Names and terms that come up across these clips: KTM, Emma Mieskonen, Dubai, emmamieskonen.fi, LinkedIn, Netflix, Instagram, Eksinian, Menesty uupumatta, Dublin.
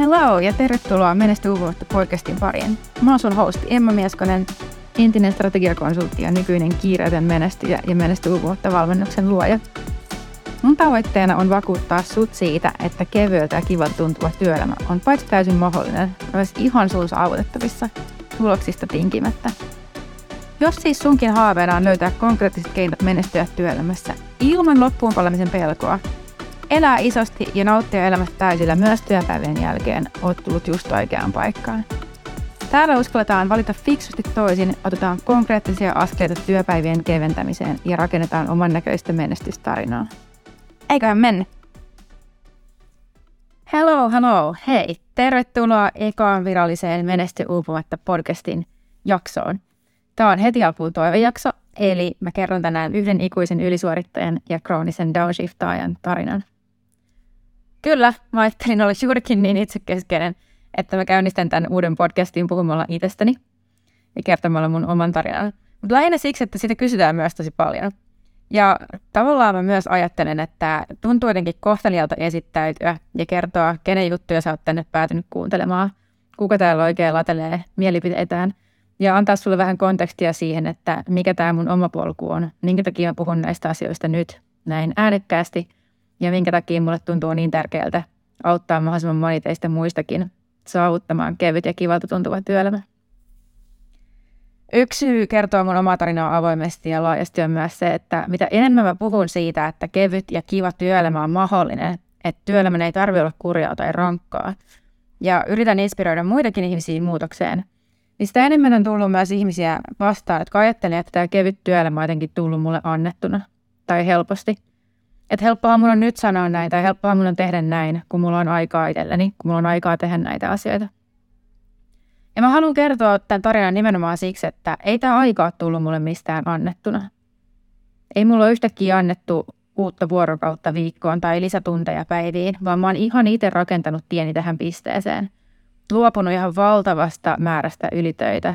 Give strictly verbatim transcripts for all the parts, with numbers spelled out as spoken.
Hello ja tervetuloa Menesty uupumatta -podcastin pariin. Mä oon sun hosti Emma Mieskonen, entinen strategiakonsultti ja nykyinen kiireetön menestyjä ja Menesty uupumatta -valmennuksen luoja. Mun tavoitteena on vakuuttaa sut siitä, että kevyeltä ja kivalta tuntuva työelämä on paitsi täysin mahdollinen, myös ihan sun saavutettavissa, tuloksista tinkimättä. Jos siis sunkin haaveena on löytää konkreettiset keinot menestyä työelämässä ilman loppuun palamisen pelkoa, elää isosti ja nauttia elämästä täysillä myös työpäivien jälkeen, oot tullut just oikeaan paikkaan. Täällä uskalletaan valita fiksusti toisin, otetaan konkreettisia askeleita työpäivien keventämiseen ja rakennetaan oman näköistä menestystarinaa. Eiköhän mennä! Hello, hello, hei! Tervetuloa ekaan viralliseen Menesty uupumatta -podcastin jaksoon. Tämä on heti alkuun toivejakso, eli mä kerron tänään yhden ikuisen ylisuorittajan ja kroonisen downshiftaajan tarinan. Kyllä, mä ajattelin olla juurikin niin itsekeskeinen, että mä käynnistän tämän uuden podcastin puhumalla itsestäni ja kertomalla mun oman tarinan. Mutta lähinnä siksi, että sitä kysytään myös tosi paljon. Ja tavallaan mä myös ajattelen, että tuntuu jotenkin kohtelialta esittäytyä ja kertoa, kenen juttuja sä oot tänne päätynyt kuuntelemaan, kuka täällä oikein latelee mielipiteitään. Ja antaa sulle vähän kontekstia siihen, että mikä tämä mun oma polku on, minkä takia mä puhun näistä asioista nyt näin äänekkäästi ja minkä takia mulle tuntuu niin tärkeältä auttaa mahdollisimman moni teistä muistakin saavuttamaan kevyt ja kivalta tuntuva työelämä. Yksi syy kertoa mun omaa tarinaa avoimesti ja laajasti on myös se, että mitä enemmän mä puhun siitä, että kevyt ja kiva työelämä on mahdollinen, että työelämän ei tarvitse olla kurjaa tai rankkaa ja yritän inspiroida muitakin ihmisiä muutokseen, niin sitä enemmän on tullut myös ihmisiä vastaan, jotka ajattelee, että tämä kevyt työelämä on jotenkin tullut mulle annettuna tai helposti. Että helppoa mun on nyt sanoa näin tai helppoa mun on tehdä näin, kun mulla on aikaa itselleni, kun mulla on aikaa tehdä näitä asioita. Ja mä haluan kertoa tämän tarinan nimenomaan siksi, että ei tämä aika ole tullut mulle mistään annettuna. Ei mulla ole yhtäkkiä annettu uutta vuorokautta viikkoon tai lisätunteja päiviin, vaan mä oon ihan itse rakentanut tieni tähän pisteeseen. Luopunut ihan valtavasta määrästä ylitöitä.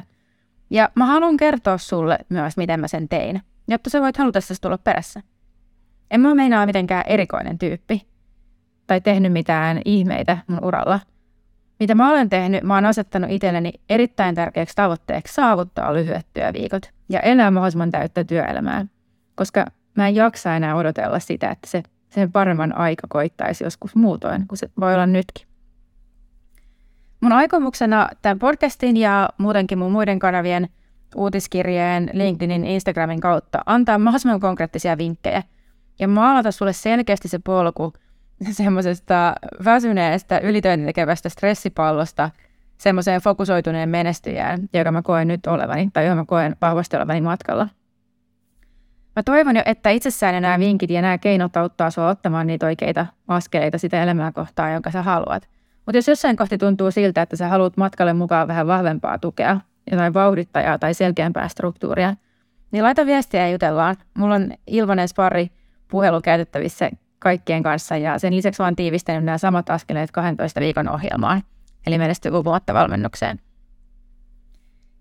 Ja mä haluan kertoa sulle myös, miten mä sen tein, jotta sä voit halutessasi tulla perässä. En mä meinaa mitenkään erikoinen tyyppi tai tehnyt mitään ihmeitä mun uralla. Mitä mä olen tehnyt, mä oon asettanut itselleni erittäin tärkeäksi tavoitteeksi saavuttaa lyhyet työviikot ja elää mahdollisimman täyttä työelämää, koska mä en jaksa enää odotella sitä, että se, sen paremman aika koittaisi joskus muutoin, kun se voi olla nytkin. Mun aikomuksena tämän podcastin ja muutenkin mun muiden kanavien, uutiskirjeen, LinkedInin, Instagramin kautta antaa mahdollisimman konkreettisia vinkkejä ja maalata sulle selkeästi se polku semmoisesta väsyneestä, ylitöintä tekevästä stressipallosta semmoiseen fokusoituneen menestyjään, joka mä koen nyt olevani tai johon mä koen vahvasti olevani matkalla. Mä toivon jo, että itsessään nämä vinkit ja nämä keinot auttaa sua ottamaan niitä oikeita askeleita sitä elämää kohtaan, jonka sä haluat. Mutta jos jossain kohti tuntuu siltä, että sä haluat matkalle mukaan vähän vahvempaa tukea, jotain vauhdittajaa tai selkeämpää struktuuria, niin laita viestiä ja jutellaan. Mulla on ilmainen sparri puhelu käytettävissä kaikkien kanssa ja sen lisäksi olen tiivistänyt nämä samat askeleet kahdentoista viikon ohjelmaan, eli Menesty uupumatta -valmennukseen.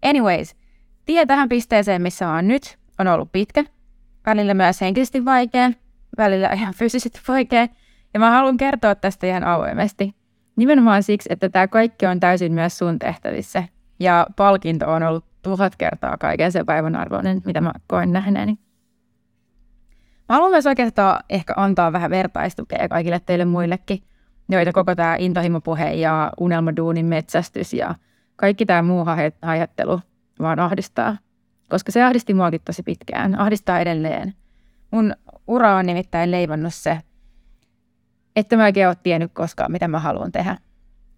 Anyways, tie tähän pisteeseen, missä olen nyt, on ollut pitkä. Välillä myös henkisesti vaikea, välillä ihan fyysisesti vaikea ja mä haluan kertoa tästä ihan avoimesti. Nimenomaan siksi, että tämä kaikki on täysin myös sun tehtävissä. Ja palkinto on ollut tuhat kertaa kaiken sen päivän arvoinen, mitä mä koen nähneeni. Mä haluan myös oikeastaan ehkä antaa vähän vertaistukea kaikille teille muillekin, joita koko tämä intohimopuhe ja unelmaduunin metsästys ja kaikki tämä muu ajattelu vaan ahdistaa. Koska se ahdisti muakin tosi pitkään, ahdistaa edelleen. Mun ura on nimittäin leivannut se, että mä oikein ole tiennyt koskaan, mitä mä haluan tehdä.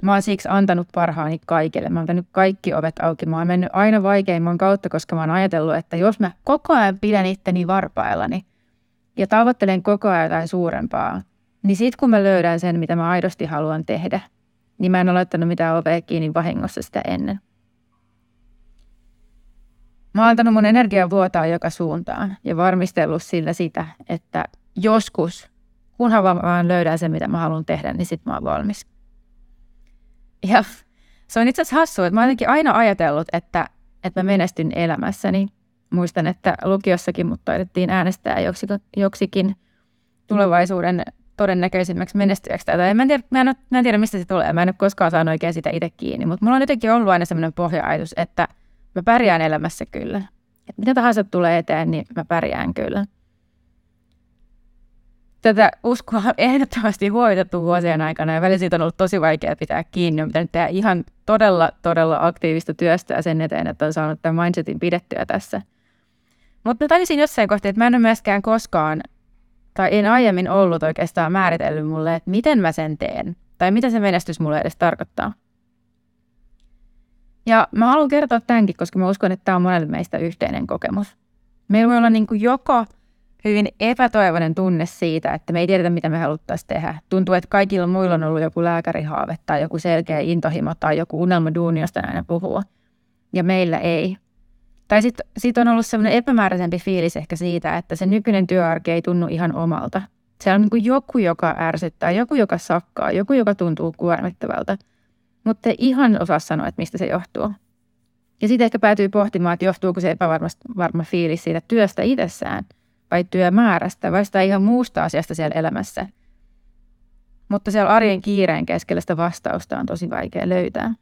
Mä oon siksi antanut parhaani kaikille. Mä oon antanut kaikki ovet auki. Mä oon mennyt aina vaikeimman kautta, koska mä oon ajatellut, että jos mä koko ajan pidän itteni varpaillani ja tavoittelen koko ajan jotain suurempaa, niin sit kun mä löydän sen, mitä mä aidosti haluan tehdä, niin mä en ole laittanut mitään ovea kiinni vahingossa sitä ennen. Mä oon antanut mun energiaa vuotaa joka suuntaan ja varmistellut sillä sitä, että joskus kunhan vaan löydän sen, mitä mä haluan tehdä, niin sit mä oon valmis. Ja se on itse asiassa hassua, että mä oon jotenkin aina ajatellut, että, että mä menestyn elämässäni. Muistan, että lukiossakin mut taidettiin äänestää joksikin tulevaisuuden todennäköisimmäksi menestyjäksi. Tai en, mä en, tiedä, mä en, ole, mä en tiedä, mistä se tulee. Mä en ole koskaan saanut oikein sitä itse kiinni. Mutta mulla on jotenkin ollut aina sellainen pohja-ajatus, että mä pärjään elämässä kyllä. Et mitä tahansa tulee eteen, niin mä pärjään kyllä. Tätä uskoa on ehdottomasti huojutettu vuosien aikana ja välillä siitä on ollut tosi vaikea pitää kiinni. On pitänyt tehdä ihan todella, todella aktiivista työstä sen eteen, että on saanut tämän mindsetin pidettyä tässä. Mutta mä tajusin jossain kohtaa, että mä en ole myöskään koskaan, tai en aiemmin ollut oikeastaan määritellyt mulle, että miten mä sen teen. Tai mitä se menestys mulle edes tarkoittaa. Ja mä haluan kertoa tämänkin, koska mä uskon, että tämä on monelle meistä yhteinen kokemus. Meillä voi olla niin kuin joko hyvin epätoivoinen tunne siitä, että me ei tiedetä, mitä me haluttaisiin tehdä. Tuntuu, että kaikilla muilla on ollut joku lääkärihaave tai joku selkeä intohimo tai joku unelmaduuni, josta aina puhua. Ja meillä ei. Tai sitten sit on ollut semmoinen epämääräisempi fiilis ehkä siitä, että se nykyinen työarki ei tunnu ihan omalta. Se on niin kuin joku, joka ärsyttää, joku, joka sakkaa, joku, joka tuntuu kuormittavalta. Mutta ei ihan osaa sanoa, että mistä se johtuu. Ja sitten ehkä päätyy pohtimaan, että johtuuko se epävarma fiilis siitä työstä itsessään vai työmäärästä vai sitä ihan muusta asiasta siellä elämässä. Mutta siellä arjen kiireen keskellä sitä vastausta on tosi vaikea löytää.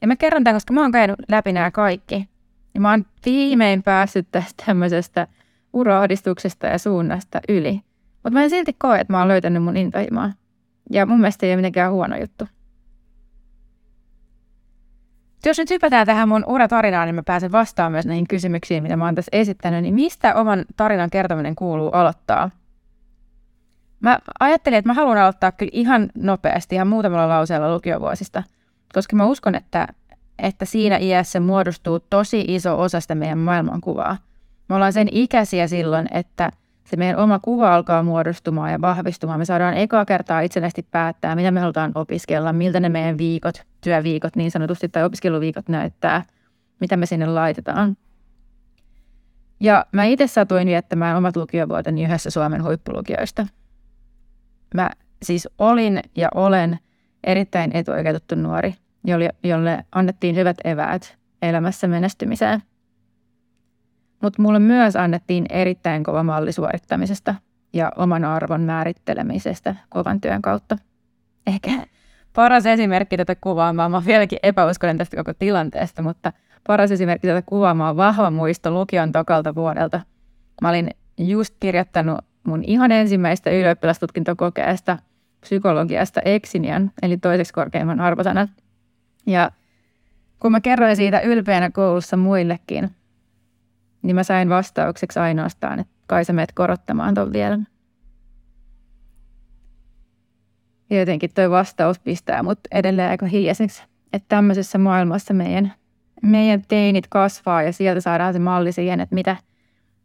Ja mä kerron tämän, koska mä oon käynyt läpi nämä kaikki. Ja mä oon viimein päässyt tästä tämmöisestä ura-ahdistuksesta ja suunnasta yli. Mutta mä en silti koe, että mä oon löytänyt mun intohimoa. Ja mun mielestä ei ole mitenkään huono juttu. Jos nyt hypätään tähän mun uratarinaan, niin mä pääsen vastaan myös näihin kysymyksiin, mitä mä oon tässä esittänyt, niin mistä oman tarinan kertominen kuuluu aloittaa? Mä ajattelin, että mä haluan aloittaa kyllä ihan nopeasti, ihan muutamalla lauseella lukiovuosista, koska mä uskon, että, että siinä iässä muodostuu tosi iso osa sitä meidän maailmankuvaa. Me ollaan sen ikäisiä silloin, että se meidän oma kuva alkaa muodostumaan ja vahvistumaan. Me saadaan ekaa kertaa itsenäisesti päättää, mitä me halutaan opiskella, miltä ne meidän viikot, työviikot niin sanotusti tai opiskeluviikot näyttää, mitä me sinne laitetaan. Ja mä itse satuin viettämään omat lukiovuoteni yhdessä Suomen huippulukioista. Mä siis olin ja olen erittäin etuoikeutettu nuori, jolle annettiin hyvät eväät elämässä menestymiseen. Mutta mulle myös annettiin erittäin kova malli suorittamisesta ja oman arvon määrittelemisestä kovan työn kautta. Ehkä paras esimerkki tätä kuvaamaan, mä oon vieläkin epäuskoinen tästä koko tilanteesta, mutta paras esimerkki tätä kuvaamaan on vahva muisto lukion tokalta vuodelta. Mä olin just kirjoittanut mun ihan ensimmäistä ylioppilastutkintokokeesta psykologiasta Eksinian, eli toiseksi korkeimman arvosanan. Ja kun mä kerroin siitä ylpeänä koulussa muillekin, niin mä sain vastaukseksi ainoastaan, että kai sä meet korottamaan ton vielä. Ja jotenkin toi vastaus pistää mut edelleen aika hiljaiseksi, että tämmöisessä maailmassa meidän, meidän teinit kasvaa ja sieltä saadaan se malli siihen, että mitä,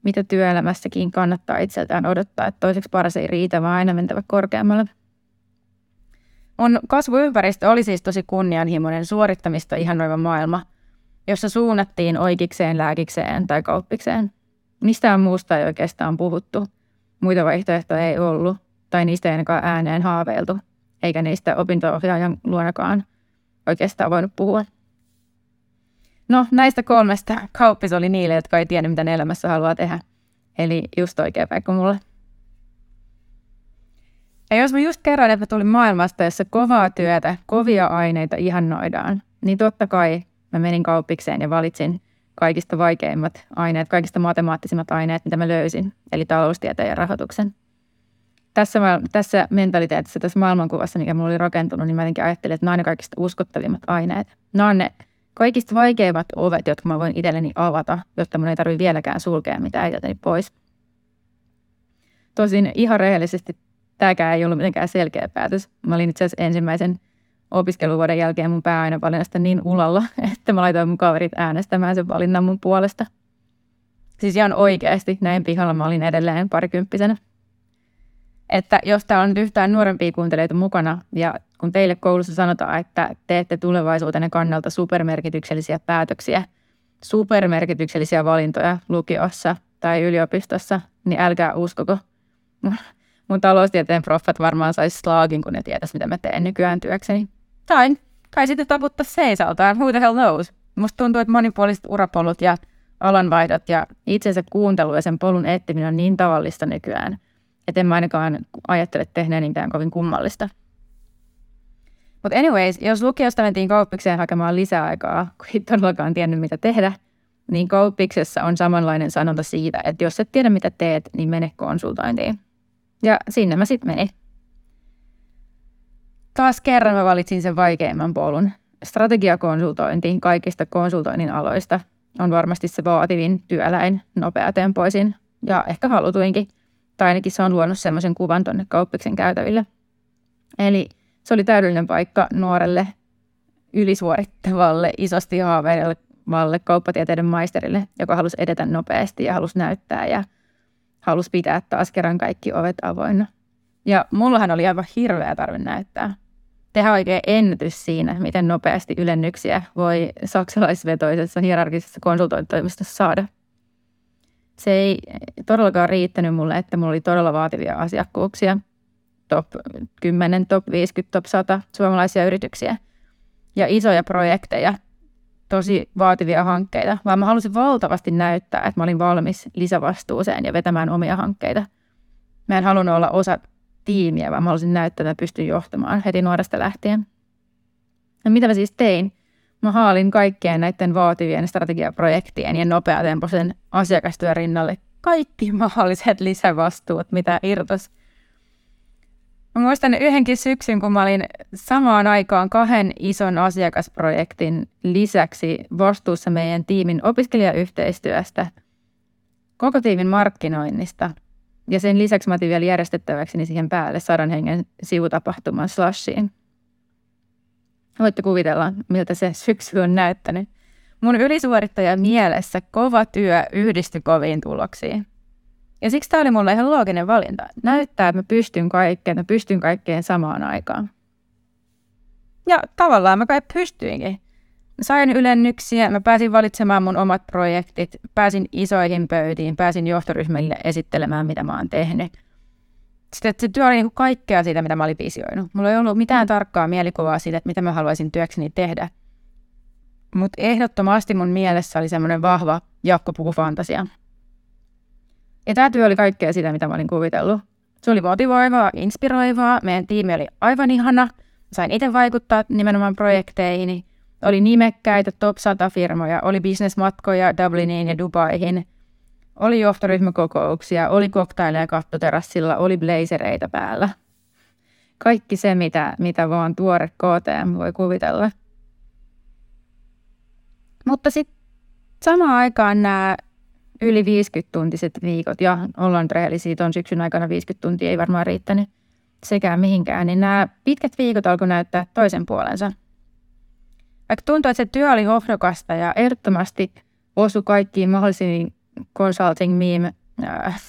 mitä työelämässäkin kannattaa itseltään odottaa, että toiseksi paras ei riitä, vaan aina mentävä korkeammalle. Mun kasvuympäristö oli siis tosi kunnianhimoinen suorittamista ihannoiva maailma, jossa suunnattiin oikikseen, lääkikseen tai kauppikseen. Mistään muusta ei oikeastaan puhuttu. Muita vaihtoehtoja ei ollut, tai niistä ei ainakaan ääneen haaveiltu, eikä niistä opinto-ohjaajan luonakaan oikeastaan voinut puhua. No, näistä kolmesta kauppis oli niille, jotka ei tiennyt, mitä ne elämässä haluaa tehdä. Eli just oikea paikka mulle. Ja jos mä just kerron, että tulin maailmasta, jossa kovaa työtä, kovia aineita ihannoidaan, niin totta kai mä menin kauppikseen ja valitsin kaikista vaikeimmat aineet, kaikista matemaattisimmat aineet, mitä mä löysin, eli taloustieteen ja rahoituksen. Tässä, mä, tässä mentaliteetissä, tässä maailmankuvassa, mikä mulla oli rakentunut, niin mä jotenkin ajattelin, että nämä on ne kaikista uskottavimmat aineet. Nämä on ne kaikista vaikeimmat ovet, jotka mä voin itselleni avata, jotta mun ei tarvitse vieläkään sulkea mitään itseltäni pois. Tosin ihan rehellisesti tämäkään ei ollut mitenkään selkeä päätös. Mä olin itse asiassa ensimmäisen opiskeluvuoden jälkeen mun pääainevalinnasta niin ulalla, että mä laitoin mun kaverit äänestämään sen valinnan mun puolesta. Siis ihan oikeasti näin pihalla mä olin edelleen parikymppisenä. Että jos täällä on nyt yhtään nuorempia kuunteleita mukana ja kun teille koulussa sanotaan, että teette tulevaisuutenne kannalta supermerkityksellisiä päätöksiä, supermerkityksellisiä valintoja lukiossa tai yliopistossa, niin älkää uskoko. Mun taloustieteen proffat varmaan saisi slaagin, kun ne tietäisi, mitä mä teen nykyään työkseni. Tai kai sitten taputtaisi seisaltaan, who the hell knows. Musta tuntuu, että monipuoliset urapolut ja alanvaihdot ja itsensä kuuntelu ja sen polun etsiminen on niin tavallista nykyään, Että en mä ainakaan ajattele tehneeni mitään kovin kummallista. Mutta anyways, jos lukiosta mentiin kauppikseen hakemaan lisäaikaa, kun ei todellakaan tiennyt mitä tehdä, niin kauppiksessa on samanlainen sanonta siitä, että jos et tiedä mitä teet, niin mene konsultointiin. Ja sinne mä sitten menin. Taas kerran mä valitsin sen vaikeimman polun. Strategiakonsultointiin kaikista konsultoinnin aloista on varmasti se vaativin, työläin, nopeatempoisin ja ehkä halutuinkin. Tai ainakin se on luonut semmoisen kuvan tonne kauppiksen käytäville. Eli se oli täydellinen paikka nuorelle, ylisuorittavalle, isosti haaveilevalle kauppatieteiden maisterille, joka halusi edetä nopeasti ja halusi näyttää ja halusi pitää taas kerran kaikki ovet avoinna. Ja mullahan oli aivan hirveä tarve näyttää. Tehdään oikein ennätys siinä, miten nopeasti ylennyksiä voi saksalaisvetoisessa hierarkisessa konsultointitoimistossa saada. Se ei todellakaan riittänyt mulle, että mulla oli todella vaativia asiakkuuksia. Top kymmenen, top viisikymmentä, top sata suomalaisia yrityksiä ja isoja projekteja, tosi vaativia hankkeita, vaan mä halusin valtavasti näyttää, että mä olin valmis lisävastuuseen ja vetämään omia hankkeita. Mä en halunnut olla osa tiimiä, vaan mä halusin näyttää, että mä pystyn johtamaan heti nuoresta lähtien. Ja mitä mä siis tein? Mä haalin kaikkien näiden vaativien strategiaprojektien ja nopeatempoisen asiakastyön rinnalle kaikki mahdolliset lisävastuut, mitä irtos. Mä muistan yhdenkin syksyn, kun mä olin samaan aikaan kahden ison asiakasprojektin lisäksi vastuussa meidän tiimin opiskelijayhteistyöstä, koko tiimin markkinoinnista. Ja sen lisäksi mä otin vielä järjestettäväksi niin siihen päälle sadan hengen sivutapahtuman slashiin. Voitte kuvitella, miltä se syksy on näyttänyt. Mun ylisuorittaja mielessä kova työ yhdistyi koviin tuloksiin. Ja siksi tämä oli mulle ihan looginen valinta. Näyttää, että mä pystyn kaikkeen, mä pystyn kaikkeen samaan aikaan. Ja tavallaan mä kai pystyinkin. Sain ylennyksiä, mä pääsin valitsemaan mun omat projektit, pääsin isoihin pöytiin, pääsin johtoryhmille esittelemään, mitä mä oon tehnyt. Sitten se työ oli niin kuin kaikkea siitä, mitä mä olin visioinut. Mulla ei ollut mitään tarkkaa mielikuvaa siitä, että mitä mä haluaisin työkseni tehdä. Mutta ehdottomasti mun mielessä oli semmoinen vahva jakkopukufantasia. Ja tämä työ oli kaikkea sitä, mitä mä olin kuvitellut. Se oli motivoivaa, inspiroivaa, meidän tiimi oli aivan ihana. Sain itse vaikuttaa nimenomaan projekteihini. Oli nimekkäitä top sata firmoja, oli bisnesmatkoja Dubliniin ja Dubaihin. Oli johtoryhmäkokouksia, oli koktaileja kattoterassilla, oli blazereita päällä. Kaikki se, mitä, mitä vaan tuore K T M voi kuvitella. Mutta sitten samaan aikaan nämä yli viisikymmentuntiset viikot, ja ollaan rehellisiä, ton syksyn aikana viisikymmentä tuntia ei varmaan riittänyt sekään mihinkään, niin nämä pitkät viikot alkoi näyttää toisen puolensa. Vaikka tuntui, että se työ oli hohdokasta ja ehdottomasti osui kaikkiin mahdollisiin consulting meme äh,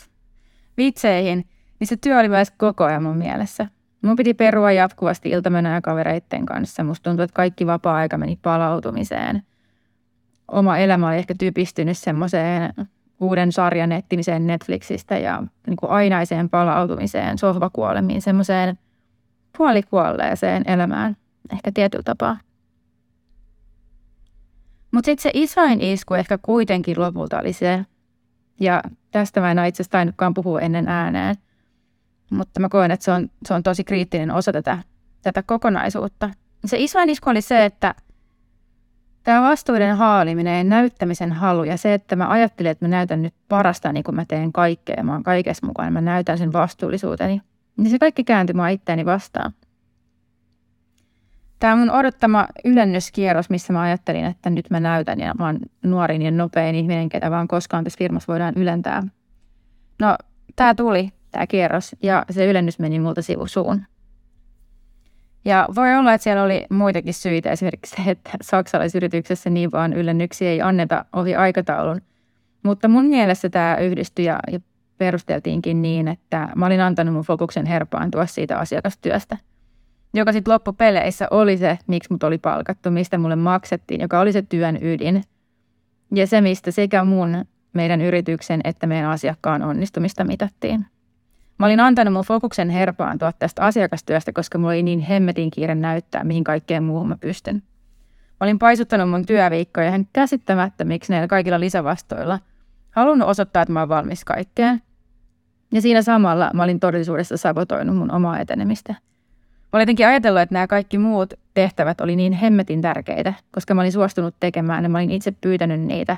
vitseihin, niin se työ oli myös koko ajan mun mielessä. Mun piti perua jatkuvasti iltamönöjä kavereitten kanssa. Musta tuntui, että kaikki vapaa-aika meni palautumiseen. Oma elämä oli ehkä typistynyt semmoiseen uuden sarjan etsimiseen Netflixistä ja niin kuin ainaiseen palautumiseen, sohvakuolemiin, semmoiseen puolikuolleeseen elämään, ehkä tietyllä tapaa. Mutta sitten se isoin isku ehkä kuitenkin lopulta oli se, ja tästä mä en itse asiassa tainnutkaan puhua ennen ääneen, mutta mä koen, että se on, se on tosi kriittinen osa tätä, tätä kokonaisuutta. Se isoin isku oli se, että tämä vastuuden haaliminen ja näyttämisen halu ja se, että mä ajattelin, että mä näytän nyt parasta, niin kun mä teen kaikkea, mä oon kaikessa mukaan, mä näytän sen vastuullisuuteni, niin se kaikki kääntyi mua itteeni vastaan. Tämä mun odottama ylennyskierros, missä mä ajattelin, että nyt mä näytän ja mä oon nuorin ja nopein ihminen, ketä vaan koskaan tässä firmassa voidaan ylentää. No, tää tuli, tää kierros, ja se ylennys meni multa sivusuun. Ja voi olla, että siellä oli muitakin syitä, esimerkiksi se, että saksalaisyrityksessä niin vaan ylennyksiä ei anneta ohi aikataulun. Mutta mun mielessä tämä yhdistyi ja perusteltiinkin niin, että mä olin antanut mun fokuksen herpaantua siitä asiakastyöstä, joka sitten loppupeleissä oli se, miksi mut oli palkattu, mistä mulle maksettiin, joka oli se työn ydin. Ja se, mistä sekä mun, meidän yrityksen että meidän asiakkaan onnistumista mitattiin. Mä olin antanut mun fokuksen herpaantua tästä asiakastyöstä, koska mulla oli niin hemmetin kiire näyttää, mihin kaikkeen muuhun mä pystyn. Mä olin paisuttanut mun työviikkoja ihan käsittämättömiksi näillä kaikilla lisävastoilla. Halunnut osoittaa, että mä oon valmis kaikkeen. Ja siinä samalla mä olin todellisuudessa sabotoinut mun omaa etenemistä. Mä olin jotenkin ajatellut, että nämä kaikki muut tehtävät oli niin hemmetin tärkeitä, koska mä olin suostunut tekemään ja mä olin itse pyytänyt niitä.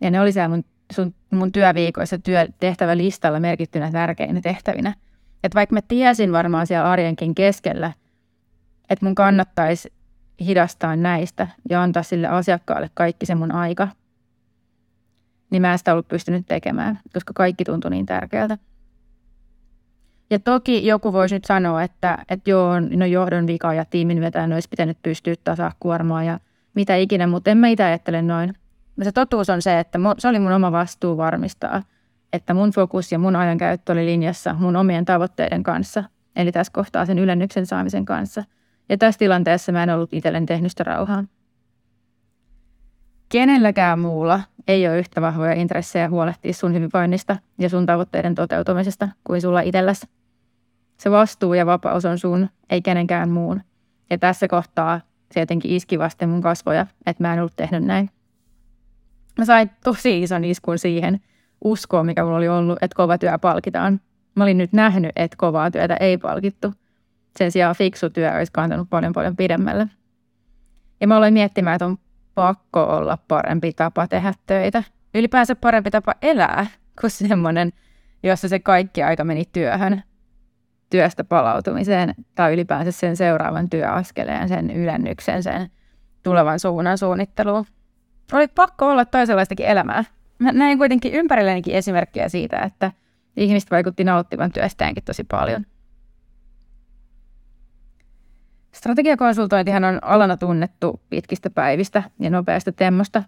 Ja ne oli siellä mun, sun, mun työviikoissa työtehtävälistalla merkittynä tärkeinä tehtävinä. Että vaikka mä tiesin varmaan siellä arjenkin keskellä, että mun kannattaisi hidastaa näistä ja antaa sille asiakkaalle kaikki se mun aika, niin mä en sitä ollut pystynyt tekemään, koska kaikki tuntui niin tärkeältä. Ja toki joku voisi nyt sanoa, että, että joo, no johdon vika ja tiimin vetäjän olisi pitänyt pystyä tasaa kuormaa ja mitä ikinä, mutta en mä itse ajattele noin. Se totuus on se, että se oli mun oma vastuu varmistaa, että mun fokus ja mun ajankäyttö oli linjassa mun omien tavoitteiden kanssa, eli tässä kohtaa sen ylennyksen saamisen kanssa. Ja tässä tilanteessa mä en ollut itselleni tehnyt sitä rauhaa. Kenelläkään muulla ei ole yhtä vahvoja intressejä huolehtia sun hyvinvoinnista ja sun tavoitteiden toteutumisesta kuin sulla itselläsi. Se vastuu ja vapaus on sun, ei kenenkään muun. Ja tässä kohtaa se jotenkin iski vasten mun kasvoja, että mä en ollut tehnyt näin. Mä sain tosi ison iskun siihen uskoon, mikä mulla oli ollut, että kova työ palkitaan. Mä olin nyt nähnyt, että kovaa työtä ei palkittu. Sen sijaan fiksu työ olisi kantanut paljon paljon pidemmälle. Ja mä aloin miettimään, että on pakko olla parempi tapa tehdä töitä. Ylipäänsä parempi tapa elää kuin semmoinen, jossa se kaikki aika meni työhön, työstä palautumiseen tai ylipäänsä sen seuraavan työaskeleen, sen ylennyksen, sen tulevan suunnan suunnitteluun. Oli pakko olla toisenlaistakin elämää. Mä näin kuitenkin ympärillenikin esimerkkejä siitä, että ihmiset vaikutti nauttivan työstäänkin tosi paljon. Strategiakonsultointihan on alana tunnettu pitkistä päivistä ja nopeasta temmosta.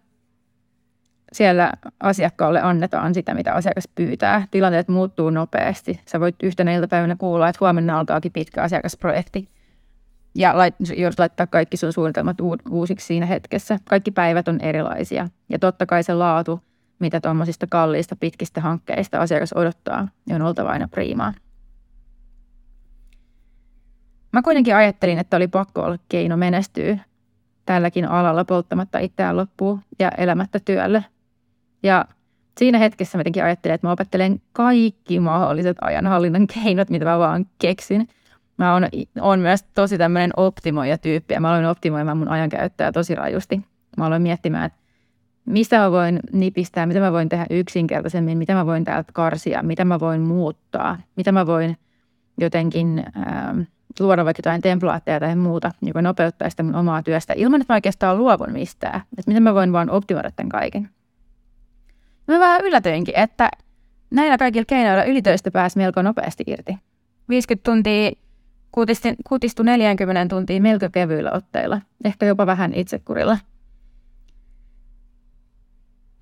Siellä asiakkaalle annetaan sitä, mitä asiakas pyytää. Tilanteet muuttuu nopeasti. Sä voit yhtenä iltapäivänä kuulla, että huomenna alkaakin pitkä asiakasprojekti. Ja joudut laittaa kaikki sun suunnitelmat uusiksi siinä hetkessä. Kaikki päivät on erilaisia. Ja totta kai se laatu, mitä tuommoisista kalliista pitkistä hankkeista asiakas odottaa, on oltava aina priimaa. Mä kuitenkin ajattelin, että oli pakko olla keino menestyä tälläkin alalla polttamatta itseään loppuun ja elämättä työlle. Ja siinä hetkessä mä jotenkin ajattelin, että mä opettelen kaikki mahdolliset ajanhallinnan keinot, mitä mä vaan keksin. Mä oon, oon myös tosi tämmöinen optimoija tyyppi ja mä aloin optimoimaan mun ajankäyttöä tosi rajusti. Mä aloin miettimään, että mistä mä voin nipistää, mitä mä voin tehdä yksinkertaisemmin, mitä mä voin täältä karsia, mitä mä voin muuttaa, mitä mä voin jotenkin... Ähm, luoda vaikka jotain templaatteja tai muuta, joka nopeuttaa sitä mun omaa työstä ilman, että mä oikeastaan luovun mistään. Että miten mä voin vaan optimoida tämän kaiken. Ja mä vähän yllätyinkin, että näillä kaikilla keinoilla ylitöistä pääsi melko nopeasti irti. viisikymmentä tuntia kutistu neljäkymmentä tuntia melko kevyillä otteilla. Ehkä jopa vähän itsekurilla.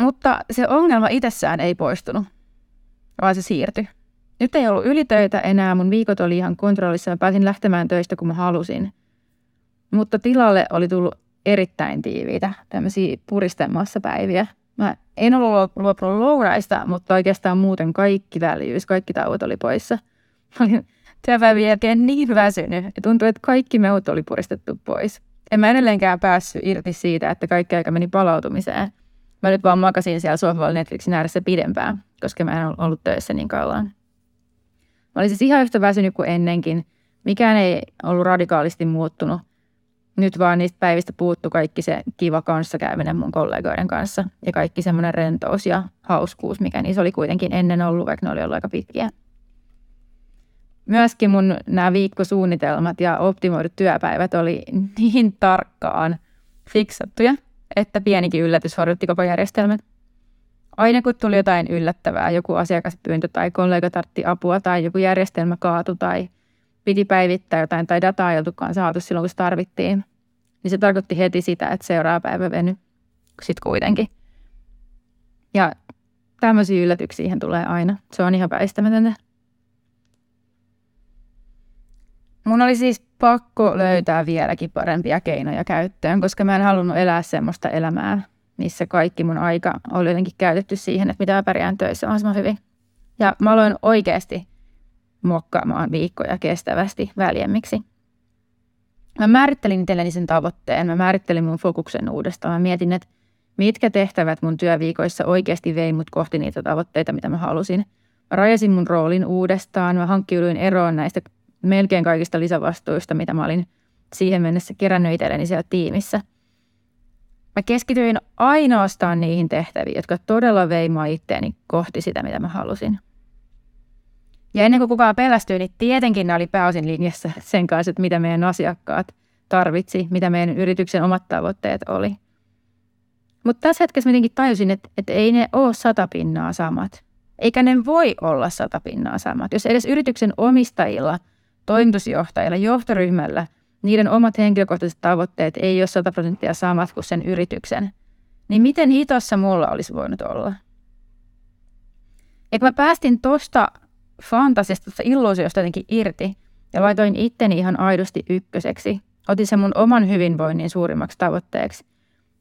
Mutta se ongelma itsessään ei poistunut, vaan se siirtyi. Nyt ei ollut ylitöitä enää, mun viikot oli ihan kontrollissa, mä pääsin lähtemään töistä kun mä halusin. Mutta tilalle oli tullut erittäin tiiviitä, tämmöisiä puristemassa päiviä. Mä en ollut luopunut lounaista, mutta oikeastaan muuten kaikki väljyys, kaikki tauot oli poissa. Mä olin työpäivien jälkeen niin väsynyt ja tuntui, että kaikki meut oli puristettu pois. En mä edelleenkään päässyt irti siitä, että kaikki aika meni palautumiseen. Mä nyt vaan makasin siellä sohvalla Netflixin ääressä pidempään, koska mä en ollut töissä niin kauan. Mä olin siis ihan yhtä väsynyt kuin ennenkin. Mikään ei ollut radikaalisti muuttunut. Nyt vaan niistä päivistä puuttu kaikki se kiva kanssakäyminen mun kollegoiden kanssa. Ja kaikki semmoinen rentous ja hauskuus, mikä niissä oli kuitenkin ennen ollut, vaikka ne oli ollut aika pitkiä. Myöskin mun nämä viikkosuunnitelmat ja optimoidut työpäivät oli niin tarkkaan fiksattuja, että pienikin yllätys horjutti koko järjestelmän. Aina kun tuli jotain yllättävää, joku asiakaspyyntö tai kollega tartti apua tai joku järjestelmä kaatui tai piti päivittää jotain tai dataa ei oltukaan saatu silloin, kun se tarvittiin, niin se tarkoitti heti sitä, että seuraava päivä veny sitten kuitenkin. Ja tämmöisiä yllätyksiä tulee aina. Se on ihan väistämätöntä. Mun oli siis pakko löytää vieläkin parempia keinoja käyttöön, koska mä en halunnut elää semmoista elämää, missä kaikki mun aika oli jotenkin käytetty siihen, että mitä mä pärjään töissä on semmoinen hyvin. Ja mä aloin oikeasti muokkaamaan viikkoja kestävästi väljemmiksi. Mä määrittelin itselleni sen tavoitteen, mä määrittelin mun fokuksen uudestaan. Mä mietin, että mitkä tehtävät mun työviikoissa oikeasti vei mut kohti niitä tavoitteita, mitä mä halusin. rajasin mun roolin uudestaan. Mä hankkiuduin eroon näistä melkein kaikista lisävastuista, mitä mä olin siihen mennessä kerännyt itselleni siellä tiimissä. Mä keskityin ainoastaan niihin tehtäviin, jotka todella vei mua itteeni kohti sitä, mitä mä halusin. Ja ennen kuin kukaan pelästyi, niin tietenkin ne oli pääosin linjassa sen kanssa, että mitä meidän asiakkaat tarvitsi, mitä meidän yrityksen omat tavoitteet oli. Mutta tässä hetkessä jotenkin tajusin, että, että ei ne ole satapinnaa samat. Eikä ne voi olla satapinnaa samat. Jos edes yrityksen omistajilla, toimitusjohtajilla, johtoryhmällä, niiden omat henkilökohtaiset tavoitteet ei ole sata prosenttia samat kuin sen yrityksen, niin miten hitossa mulla olisi voinut olla? Ja kun mä päästin tuosta fantasiasta, tuosta illuusiosta jotenkin irti ja laitoin itteni ihan aidosti ykköseksi, otin sen mun oman hyvinvoinnin suurimmaksi tavoitteeksi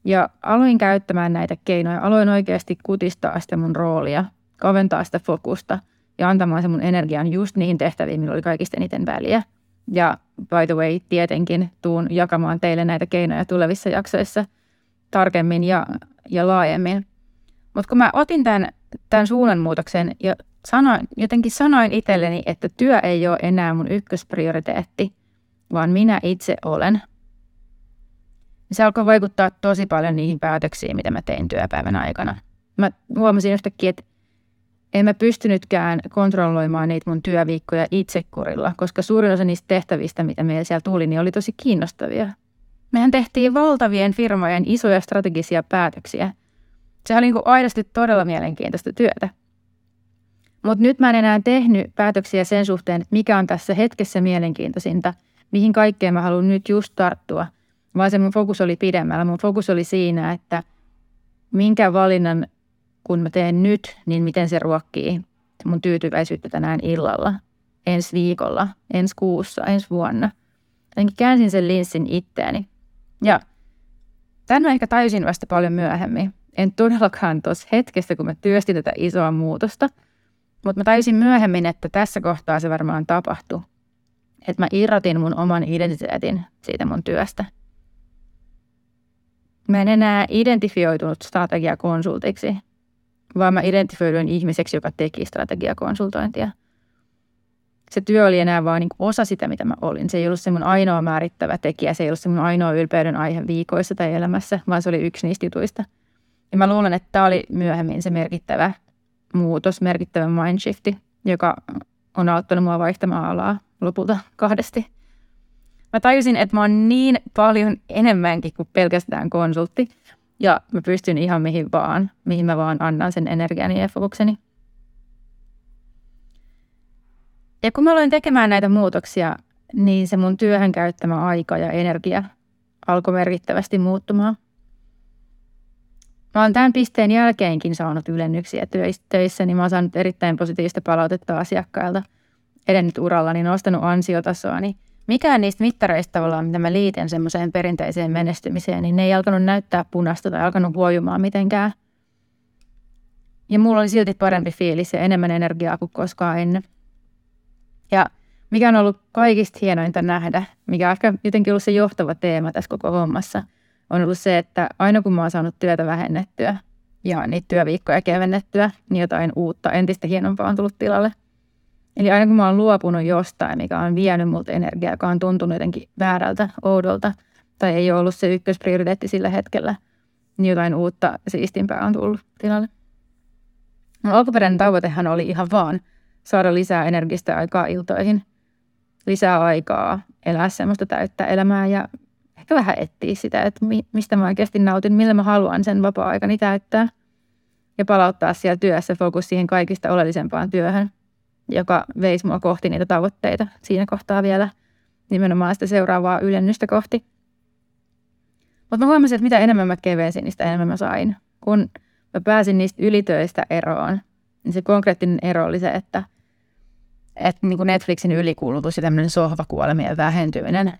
ja aloin käyttämään näitä keinoja, aloin oikeasti kutistaa sitä mun roolia, kaventaa sitä fokusta ja antamaan sen mun energian just niihin tehtäviin, millä oli kaikista eniten väliä. Ja by the way, tietenkin tuun jakamaan teille näitä keinoja tulevissa jaksoissa tarkemmin ja, ja laajemmin. Mutta kun mä otin tämän, tämän suunnanmuutoksen ja sanoin, jotenkin sanoin itselleni, että työ ei ole enää mun ykkösprioriteetti, vaan minä itse olen. Se alkoi vaikuttaa tosi paljon niihin päätöksiin, mitä mä tein työpäivän aikana. Mä huomasin yhtäkkiä, että en mä pystynytkään kontrolloimaan niitä mun työviikkoja itsekurilla, koska suurin osa niistä tehtävistä, mitä meillä siellä tuli, niin oli tosi kiinnostavia. Mehän tehtiin valtavien firmojen isoja strategisia päätöksiä. Se oli niin kuin aidosti todella mielenkiintoista työtä. Mutta nyt mä en enää tehnyt päätöksiä sen suhteen, että mikä on tässä hetkessä mielenkiintoisinta, mihin kaikkeen mä haluan nyt just tarttua, vaan se mun fokus oli pidemmällä. Mun fokus oli siinä, että minkä valinnan kun mä teen nyt, niin miten se ruokkii mun tyytyväisyyttä tänään illalla, ensi viikolla, ensi kuussa, ensi vuonna. Jotenkin käänsin sen linssin itteeni. Ja tämän mä ehkä tajusin vasta paljon myöhemmin. En todellakaan tuossa hetkestä, kun mä työstin tätä isoa muutosta, mutta mä tajusin myöhemmin, että tässä kohtaa se varmaan tapahtui. Että mä irrotin mun oman identiteetin siitä mun työstä. Mä en enää identifioitunut strategiakonsultiksi, vaan mä identifioiduin ihmiseksi, joka teki strategiakonsultointia. Se työ oli enää vaan niin kuin osa sitä, mitä mä olin. Se ei ollut se mun ainoa määrittävä tekijä, se ei ollut se mun ainoa ylpeyden aihe viikoissa tai elämässä, vaan se oli yksi niistä jutuista. Ja mä luulen, että tämä oli myöhemmin se merkittävä muutos, merkittävä mindshifti, joka on auttanut mua vaihtamaan alaa lopulta kahdesti. Mä tajusin, että mä oon niin paljon enemmänkin kuin pelkästään konsultti. Ja mä pystyn ihan mihin vaan, mihin mä vaan annan sen energiani ja fokukseni. Ja kun mä aloin tekemään näitä muutoksia, niin se mun työhön käyttämä aika ja energia alkoi merkittävästi muuttumaan. Mä oon tämän pisteen jälkeenkin saanut ylennyksiä töissä, niin mä oon saanut erittäin positiivista palautetta asiakkailta, edennyt urallani, nostanut ansiotasoani. Mikään niistä mittareista tavallaan, mitä mä liitän semmoiseen perinteiseen menestymiseen, niin ne ei alkanut näyttää punaista tai alkanut huojumaan mitenkään. Ja mulla oli silti parempi fiilis ja enemmän energiaa kuin koskaan ennen. Ja mikä on ollut kaikista hienointa nähdä, mikä on ehkä jotenkin ollut se johtava teema tässä koko hommassa, on ollut se, että aina kun mä oon saanut työtä vähennettyä ja niitä työviikkoja kevennettyä, niin jotain uutta, entistä hienompaa on tullut tilalle. Eli aina kun mä oon luopunut jostain, mikä on vienyt multa energiaa, joka on tuntunut jotenkin väärältä, oudolta, tai ei ole ollut se ykkösprioriteetti sillä hetkellä, niin jotain uutta siistimpää on tullut tilalle. Mun alkuperäinen tavoitehan oli ihan vaan saada lisää energistä aikaa iltoihin, lisää aikaa, elää semmoista täyttää elämää ja ehkä vähän etsiä sitä, että mistä mä oikeasti nautin, millä mä haluan sen vapaa-aikani täyttää ja palauttaa siellä työssä fokus siihen kaikista oleellisempaan työhön, joka veisi mua kohti niitä tavoitteita siinä kohtaa vielä nimenomaan sitä seuraavaa ylennystä kohti. Mutta mä huomasin, että mitä enemmän mä kevensin, niin sitä enemmän mä sain. Kun mä pääsin niistä ylitöistä eroon, niin se konkreettinen ero oli se, että, että niin kuin Netflixin ylikulutus ja tämmöinen sohvakuolemien vähentyminen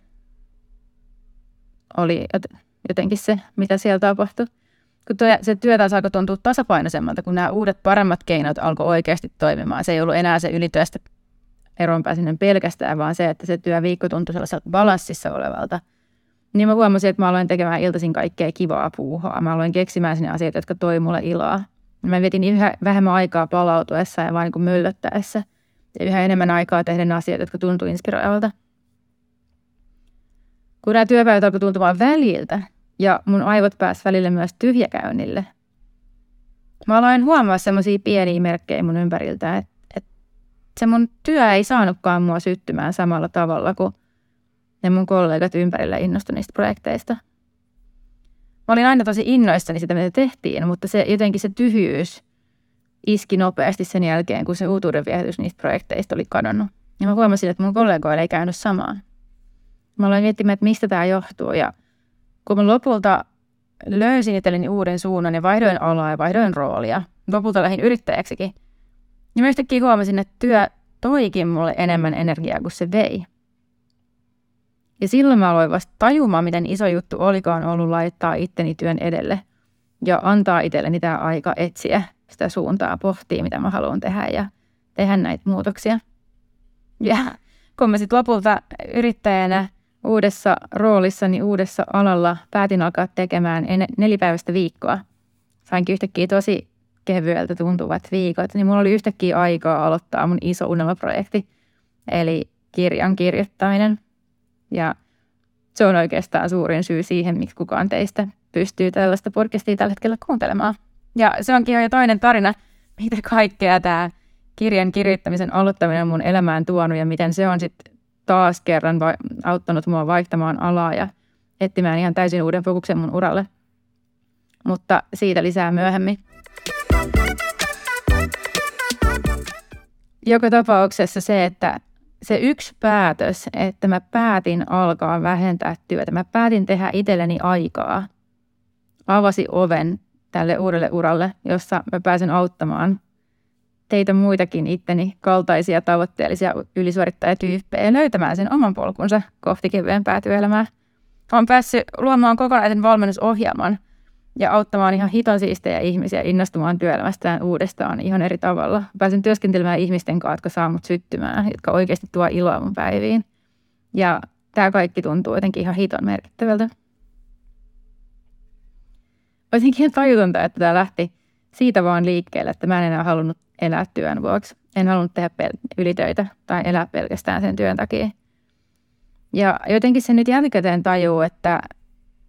oli jotenkin se, mitä siellä tapahtui. Kun tuo, se työ taas alkoi tuntua tasapainoisemmalta, kun nämä uudet paremmat keinot alkoi oikeasti toimimaan. Se ei ollut enää se ylityöstä eroon pääseminen pelkästään, vaan se, että se työviikko tuntui sellaiselta balanssissa olevalta. Niin mä huomasin, että mä aloin tekemään iltaisin kaikkea kivaa puuhaa. Mä aloin keksimään sinne asioita, jotka toi mulle iloa. Mä vietin yhä vähemmän aikaa palautuessa ja vaan niin kuin möllöttäessä ja yhä enemmän aikaa tehden asioita, jotka tuntuu inspiroivalta. Kun nämä työpäivät alkoi tuntumaan väliltä ja mun aivot pääsi välillä myös tyhjäkäynnille, mä aloin huomaa semmoisia pieniä merkkejä mun ympäriltä, että, että se mun työ ei saanutkaan mua syttymään samalla tavalla kuin ne mun kollegat ympärillä innostuneista projekteista. Mä olin aina tosi innoissani sitä, mitä tehtiin, mutta se, jotenkin se tyhjyys iski nopeasti sen jälkeen, kun se uutuudenviehätys niistä projekteista oli kadonnut. Ja mä huomasin, että mun kollegoilla ei käynyt samaa. Mä aloin miettimään, että mistä tää johtuu. Ja kun mä lopulta löysin itselleni uuden suunnan ja vaihdoin alaa ja vaihdoin roolia, lopulta lähdin yrittäjäksikin, niin mä yhtäkkiä huomasin, että työ toikin mulle enemmän energiaa kuin se vei. Ja silloin mä aloin vasta tajumaan, miten iso juttu olikaan ollut laittaa itteni työn edelle ja antaa itselleni tämä aika etsiä sitä suuntaa, pohtia, mitä mä haluan tehdä ja tehdä näitä muutoksia. Ja kun mä sitten lopulta yrittäjänä uudessa roolissani, uudessa alalla päätin alkaa tekemään nelipäiväistä viikkoa, sainkin yhtäkkiä tosi kevyeltä tuntuvat viikot, niin mulla oli yhtäkkiä aikaa aloittaa mun iso unelmaprojekti, eli kirjan kirjoittaminen. Ja se on oikeastaan suurin syy siihen, miksi kukaan teistä pystyy tällaista podcastia tällä hetkellä kuuntelemaan. Ja se onkin jo toinen tarina, mitä kaikkea tämä kirjan kirjoittamisen aloittaminen on mun elämään tuonut ja miten se on sitten taas kerran va- auttanut mua vaihtamaan alaa ja etsimään ihan täysin uuden fokuksen mun uralle. Mutta siitä lisää myöhemmin. Joka tapauksessa se, että se yksi päätös, että mä päätin alkaa vähentää työtä, mä päätin tehdä itselleni aikaa, avasi oven tälle uudelle uralle, jossa mä pääsen auttamaan teitä muitakin itteni kaltaisia tavoitteellisia ylisuorittajatyyppejä löytämään sen oman polkunsa kohti kevyempää työelämää. Olen päässyt luomaan kokonaisen valmennusohjelman ja auttamaan ihan hiton siistejä ihmisiä innostumaan työelämästään uudestaan ihan eri tavalla. Pääsen työskentelemään ihmisten kanssa, jotka saa mut syttymään, jotka oikeasti tuo iloa mun päiviin. Ja tää kaikki tuntuu jotenkin ihan hiton merkittävältä. Olisinkin ihan tajutonta, että tää lähti siitä vaan liikkeelle, että mä en enää halunnut elää työn vuoksi. En halunnut tehdä pel- ylitöitä tai elää pelkästään sen työn takia. Ja jotenkin se nyt jälkikäteen tajuu, että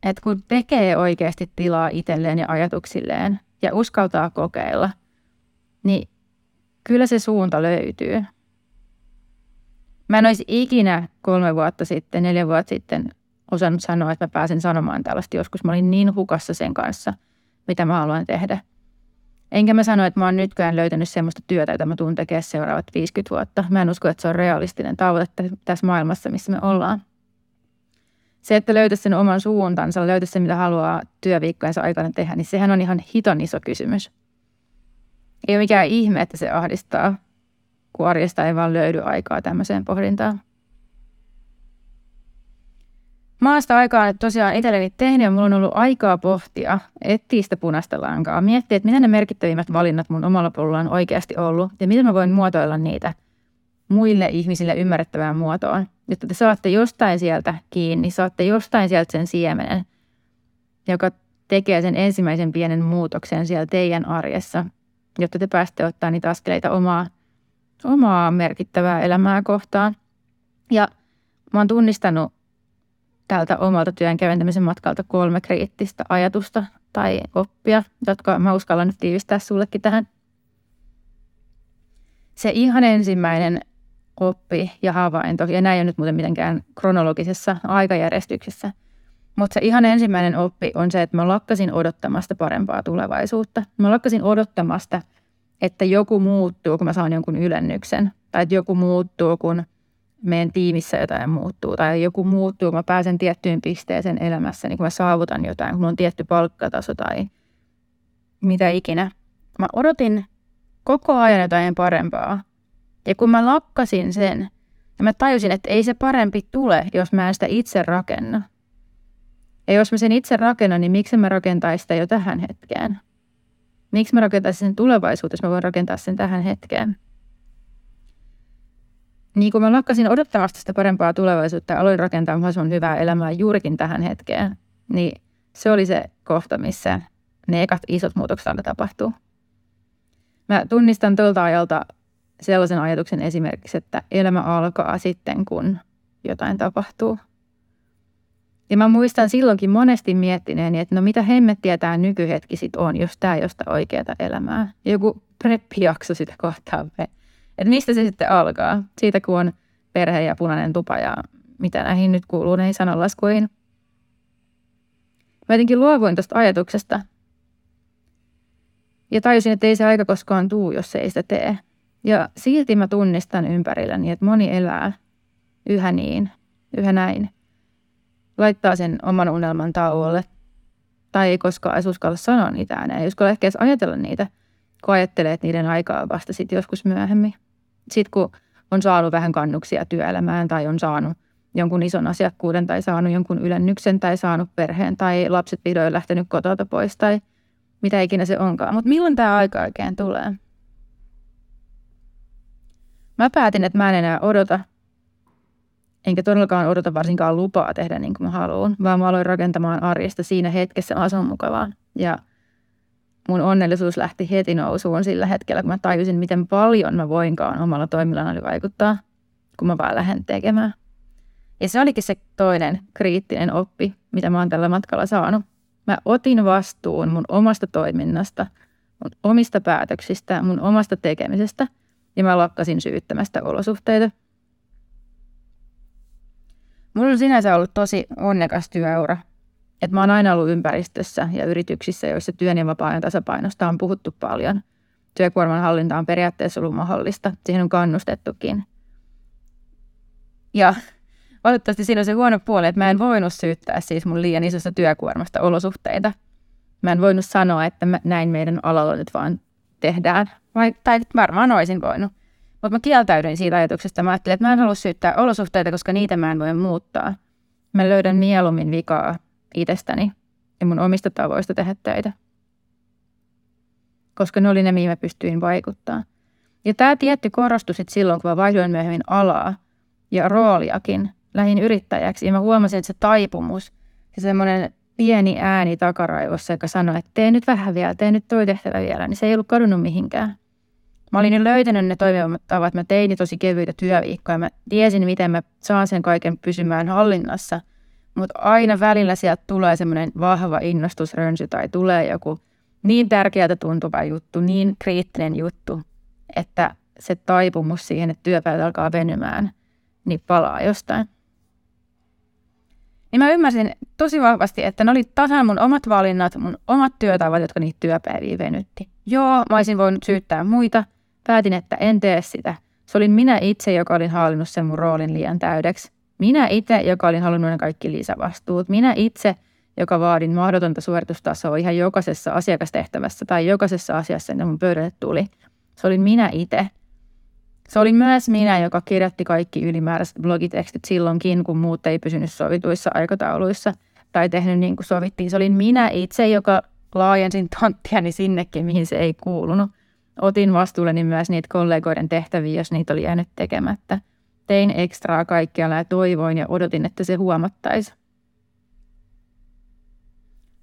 että kun tekee oikeasti tilaa itselleen ja ajatuksilleen ja uskaltaa kokeilla, niin kyllä se suunta löytyy. Mä en olisi ikinä kolme vuotta sitten, neljä vuotta sitten osannut sanoa, että mä pääsen sanomaan tällaista joskus. Mä olin niin hukassa sen kanssa, mitä mä haluan tehdä. Enkä mä sano, että mä oon nytkään löytänyt semmoista työtä, jota mä tuun tekemään seuraavat viisikymmentä vuotta. Mä en usko, että se on realistinen tavoite tässä maailmassa, missä me ollaan. Se, että löytäisi sen oman suuntansa, löytäisi sen, mitä haluaa työviikkojensa aikana tehdä, niin sehän on ihan hiton iso kysymys. Ei ole mikään ihme, että se ahdistaa, kun arjesta ei vaan löydy aikaa tämmöiseen pohdintaan. Maasta aikaa nyt tosiaan itselleni tehnyt ja mulla on ollut aikaa pohtia, etsiä sitä punaista lankaa, miettiä, että mitä ne merkittävimmät valinnat mun omalla polulla on oikeasti ollut ja miten mä voin muotoilla niitä muille ihmisille ymmärrettävään muotoon, jotta te saatte jostain sieltä kiinni, saatte jostain sieltä sen siemenen, joka tekee sen ensimmäisen pienen muutoksen siellä teidän arjessa, jotta te pääsette ottaa niitä askeleita omaa, omaa merkittävää elämää kohtaan. Ja mä oon tunnistanut tältä omalta työn keventämisen matkalta kolme kriittistä ajatusta tai oppia, jotka mä uskallan nyt tiivistää sullekin tähän. Se ihan ensimmäinen oppi ja havainto, ja näin ei ole nyt muuten mitenkään kronologisessa aikajärjestyksessä, mutta se ihan ensimmäinen oppi on se, että mä lakkasin odottamasta parempaa tulevaisuutta. Mä lakkasin odottamasta, että joku muuttuu, kun mä saan jonkun ylennyksen, tai että joku muuttuu, kun meidän tiimissä jotain muuttuu, tai joku muuttuu, kun mä pääsen tiettyyn pisteeseen elämässä, niin kun mä saavutan jotain, kun on tietty palkkataso tai mitä ikinä. Mä odotin koko ajan jotain parempaa. Ja kun mä lakkasin sen, ja mä tajusin, että ei se parempi tule, jos mä en sitä itse rakenna. Ja jos mä sen itse rakennan, niin miksi mä rakentaisin sitä jo tähän hetkeen? Miksi mä rakentaisin sen tulevaisuuteen, jos mä voin rakentaa sen tähän hetkeen? Niin kun mä lakkasin odottamasta sitä parempaa tulevaisuutta ja aloin rakentaa mahdollisimman hyvää elämää juurikin tähän hetkeen, niin se oli se kohta, missä ne ekat isot muutokset aina tapahtuu. Mä tunnistan tuolta ajalta sellaisen ajatuksen esimerkiksi, että elämä alkaa sitten, kun jotain tapahtuu. Ja mä muistan silloinkin monesti miettineeni, että no mitä hemmettiä tämä nykyhetki sitten on, jos tämä ei ole sitä oikeata elämää. Joku preppijakso sitä kohtaa. Että mistä se sitten alkaa? Siitä kun on perhe ja punainen tupa ja mitä näihin nyt kuuluu, ne ei sananlaskuihin. Mä jotenkin luovuin tuosta ajatuksesta. Ja tajusin, että ei se aika koskaan tuu, jos ei sitä tee. Ja silti mä tunnistan ympärilläni, että moni elää yhä niin, yhä näin. Laittaa sen oman unelman tauolle. Tai ei koskaan uskalla sanoa niitä ääneen. Ei uskalla ehkä edes ajatella niitä, kun ajattelee, että niiden aikaa vasta sitten joskus myöhemmin. Sitten kun on saanut vähän kannuksia työelämään tai on saanut jonkun ison asiakkuuden tai saanut jonkun ylennyksen tai saanut perheen tai lapset vihdoin lähtenyt kotoa pois tai mitä ikinä se onkaan. Mutta milloin tämä aika oikein tulee? Mä päätin, että mä en enää odota. Enkä todellakaan odota varsinkaan lupaa tehdä niin kuin mä haluan, vaan mä aloin rakentamaan arjesta siinä hetkessä asun mukavaan. Ja mun onnellisuus lähti heti nousuun sillä hetkellä, kun mä tajusin, miten paljon mä voinkaan omalla toimillani vaikuttaa, kun mä vaan lähden tekemään. Ja se olikin se toinen kriittinen oppi, mitä mä oon tällä matkalla saanut. Mä otin vastuun mun omasta toiminnasta, mun omista päätöksistä, mun omasta tekemisestä ja mä lakkasin syyttämästä olosuhteita. Mulla on sinänsä ollut tosi onnekas työura. Et mä oon aina ollut ympäristössä ja yrityksissä, joissa työn ja vapaa-ajan tasapainosta on puhuttu paljon. Työkuorman hallinta on periaatteessa ollut mahdollista. Siihen on kannustettukin. Ja valitettavasti siinä on se huono puoli, että mä en voinut syyttää siis mun liian isosta työkuormasta olosuhteita. Mä en voinut sanoa, että mä näin meidän alalla nyt vaan tehdään. Vai, tai varmaan olisin voinut. Mutta mä kieltäydyin siitä ajatuksesta. Mä ajattelin, että mä en halua syyttää olosuhteita, koska niitä mä en voi muuttaa. Mä löydän mieluummin vikaa itsestäni ja mun omista tavoista tehdä töitä. Koska ne oli ne, mihin mä pystyin vaikuttaa. Ja tää tietty korostui sit silloin, kun mä vaihdoin myöhemmin alaa ja rooliakin. Lähdin yrittäjäksi ja mä huomasin, että se taipumus ja semmoinen pieni ääni takaraivossa, joka sanoi, että tee nyt vähän vielä, tee nyt toi tehtävä vielä, niin se ei ollut kadonnut mihinkään. Mä olin löytänyt ne toimivat tavat, mä tein tosi kevyitä työviikkoja, mä tiesin, miten mä saan sen kaiken pysymään hallinnassa, mutta aina välillä sieltä tulee semmoinen vahva innostusrönsy tai tulee joku niin tärkeältä tuntuva juttu, niin kriittinen juttu, että se taipumus siihen, että työpäivät alkaa venymään, niin palaa jostain. Niin mä ymmärsin tosi vahvasti, että ne oli tasan mun omat valinnat, mun omat työtavat, jotka niitä työpäiviä venytti. Joo, mä olisin voinut syyttää muita. Päätin, että en tee sitä. Se olin minä itse, joka olin hallinnut sen mun roolin liian täydeksi. Minä itse, joka olin hallinnut ne kaikki lisävastuut. Minä itse, joka vaadin mahdotonta suoritustasoa ihan jokaisessa asiakastehtävässä tai jokaisessa asiassa, jonka mun pöydälle tuli. Se olin minä itse. Se oli myös minä, joka kirjoitti kaikki ylimääräiset blogitekstit silloinkin, kun muut ei pysynyt sovituissa aikatauluissa tai tehnyt niin kuin sovittiin. Se olin minä itse, joka laajensin tonttiani sinnekin, mihin se ei kuulunut. Otin vastuulleni myös niitä kollegoiden tehtäviä, jos niitä oli jäänyt tekemättä. Tein ekstraa kaikkialla ja toivoin ja odotin, että se huomattaisi.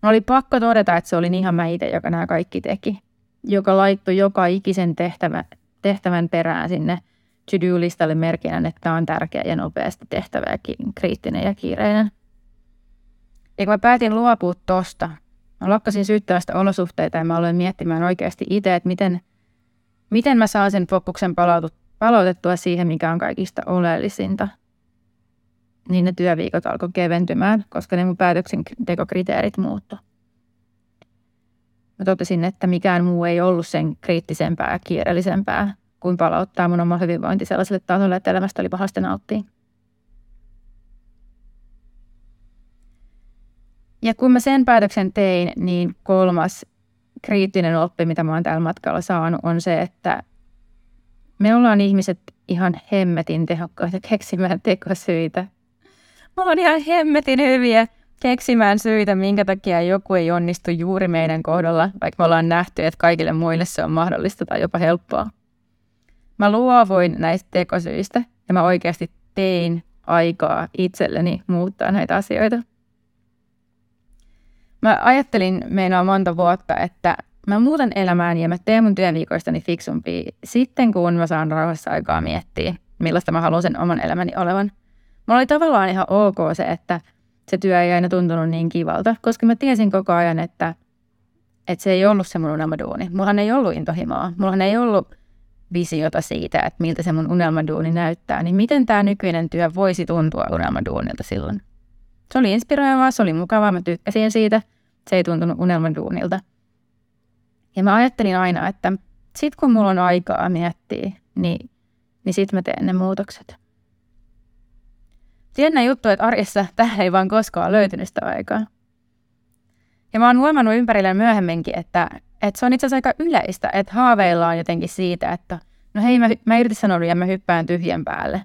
No oli pakko todeta, että se oli ihan mä itse, joka nämä kaikki teki. Joka laittoi joka ikisen tehtävän. tehtävän perään sinne to-do-listalle merkinnän, että tämä on tärkeä ja nopeasti tehtävä ja kriittinen ja kiireinen. Ja kun mä päätin luopua tosta, mä lakkasin syyttävästä olosuhteita ja mä aloin miettimään oikeasti itse, että miten, miten mä saan sen fokuksen palautettua siihen, mikä on kaikista oleellisinta. Niin ne työviikot alkoi keventymään, koska ne mun päätöksentekokriteerit muuttui. Mä totesin, että mikään muu ei ollut sen kriittisempää ja kiireellisempää kuin palauttaa mun oma hyvinvointi sellaiselle tasolle, että elämästä oli pahasti nauttia. Ja kun mä sen päätöksen tein, niin kolmas kriittinen oppi, mitä mä oon täällä matkalla saanut, on se, että me ollaan ihmiset ihan hemmetin tehokkaita keksimään tekosyitä. Me ollaan ihan hemmetin hyviä keksimään syitä, minkä takia joku ei onnistu juuri meidän kohdalla, vaikka me ollaan nähty, että kaikille muille se on mahdollista tai jopa helppoa. Mä luovuin näistä tekosyistä ja mä oikeasti tein aikaa itselleni muuttaa näitä asioita. Mä ajattelin meinaa monta vuotta, että mä muutan elämääni ja mä teen mun työviikoistani fiksumpia sitten, kun mä saan rauhassa aikaa miettiä, millaista mä haluan sen oman elämäni olevan. Mulla oli tavallaan ihan ok se, että se työ ei aina tuntunut niin kivalta, koska mä tiesin koko ajan, että, että se ei ollut se mun unelmaduuni. Mullahan ei ollut intohimoa, mullahan ei ollut visiota siitä, että miltä se mun unelmaduuni näyttää, niin miten tää nykyinen työ voisi tuntua unelmaduunilta silloin. Se oli inspiroivaa, se oli mukavaa, mä tykkäsin siitä, se ei tuntunut unelmaduunilta. Ja mä ajattelin aina, että sit kun mulla on aikaa miettiä, niin, niin sit mä teen ne muutokset. Jännä juttu, että arjessa tähän ei vaan koskaan löytynyt sitä aikaa. Ja mä oon huomannut ympärillä myöhemminkin, että, että se on itse asiassa aika yleistä, että haaveillaan jotenkin siitä, että no hei, mä, mä irtisanoudun ja mä hyppään tyhjän päälle.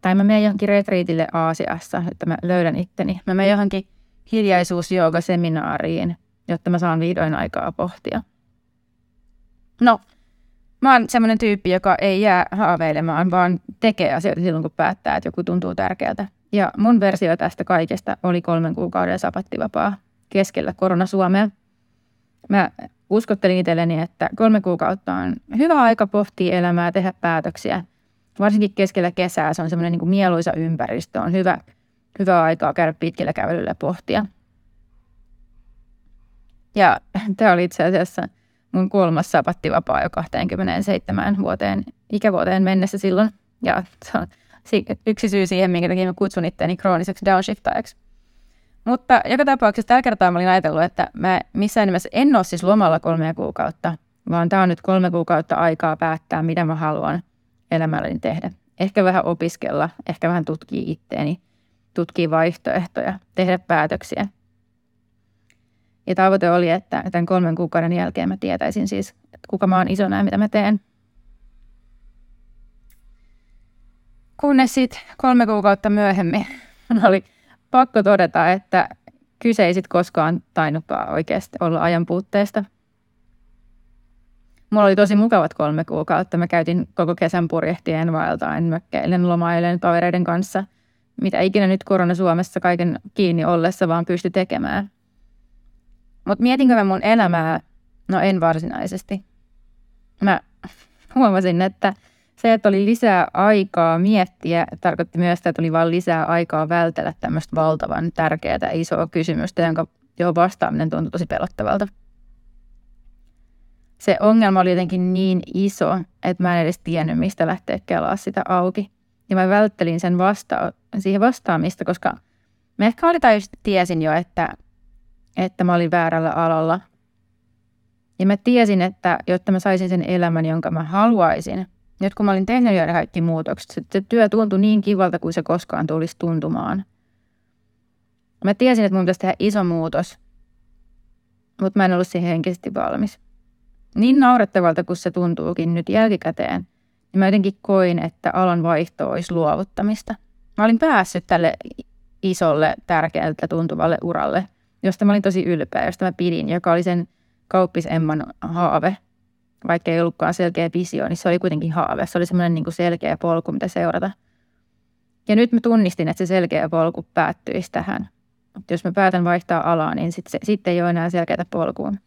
Tai mä menen johonkin retriitille Aasiassa, että mä löydän itteni. Mä menen johonkin hiljaisuusjoogaseminaariin, jotta mä saan vihdoin aikaa pohtia. No, mä oon semmoinen tyyppi, joka ei jää haaveilemaan, vaan tekee asioita silloin, kun päättää, että joku tuntuu tärkeältä. Ja mun versio tästä kaikesta oli kolmen kuukauden sapattivapaa keskellä koronasuomea. Mä uskottelin itselleni, että kolme kuukautta on hyvä aika pohtia elämää, tehdä päätöksiä. Varsinkin keskellä kesää se on semmoinen niin kuin mieluisa ympäristö. On hyvä, hyvä aikaa käydä pitkillä kävelyllä ja pohtia. Ja tämä oli itse asiassa mun kolmas sapattivapaa jo kaksikymmentäseitsemän vuoteen, ikävuoteen mennessä silloin. Ja se on yksi syy siihen, minkä takia mä kutsun itseäni krooniseksi downshiftajaksi. Mutta joka tapauksessa tällä kertaa mä olin ajatellut, että mä missään nimessä en ole siis lomalla kolmea kuukautta, vaan tää on nyt kolme kuukautta aikaa päättää, mitä mä haluan elämälläni tehdä. Ehkä vähän opiskella, ehkä vähän tutkia itteeni, tutkia vaihtoehtoja, tehdä päätöksiä. Ja tavoite oli, että tämän kolmen kuukauden jälkeen mä tietäisin siis, että kuka mä oon isona ja mitä mä teen. Kunnes sitten kolme kuukautta myöhemmin oli pakko todeta, että kyse ei sit koskaan tainnutkaan oikeasti olla ajan puutteesta. Mulla oli tosi mukavat kolme kuukautta. Mä käytin koko kesän purjehtien vaeltaen, mökkeilen, lomailen kavereiden kanssa. Mitä ikinä nyt korona Suomessa kaiken kiinni ollessa vaan pysty tekemään. Mutta mietinkö mä mun elämää? No en varsinaisesti. Mä huomasin, että se, että oli lisää aikaa miettiä, tarkoitti myös sitä, että oli vaan lisää aikaa vältellä tämmöistä valtavan tärkeää isoa kysymystä, jonka jo vastaaminen tuntui tosi pelottavalta. Se ongelma oli jotenkin niin iso, että mä en edes tiennyt, mistä lähteä kelaa sitä auki. Ja mä välttelin sen vasta- siihen vastaamista, koska mä ehkä oli tai tiesin jo, että että mä olin väärällä alalla. Ja mä tiesin, että jotta mä saisin sen elämän, jonka mä haluaisin. Nyt kun mä olin tehnyt jo kaikki muutokset, se työ tuntui niin kivalta kuin se koskaan tulisi tuntumaan. Mä tiesin, että mun pitäisi tehdä iso muutos, mutta mä en ollut siihen henkisesti valmis. Niin naurettavalta kuin se tuntuukin nyt jälkikäteen, niin mä jotenkin koin, että alan vaihto olisi luovuttamista. Mä olin päässyt tälle isolle, tärkeältä tuntuvalle uralle, josta mä olin tosi ylpeä, josta mä pidin, joka oli sen kauppis Emman haave. Vaikka ei ollutkaan selkeä visio, niin se oli kuitenkin haave. Se oli semmoinen niin kuin selkeä polku, mitä seurata. Ja nyt mä tunnistin, että se selkeä polku päättyisi tähän. Mutta jos mä päätän vaihtaa alaa, niin sitten sit ei ole enää selkeää polkuun.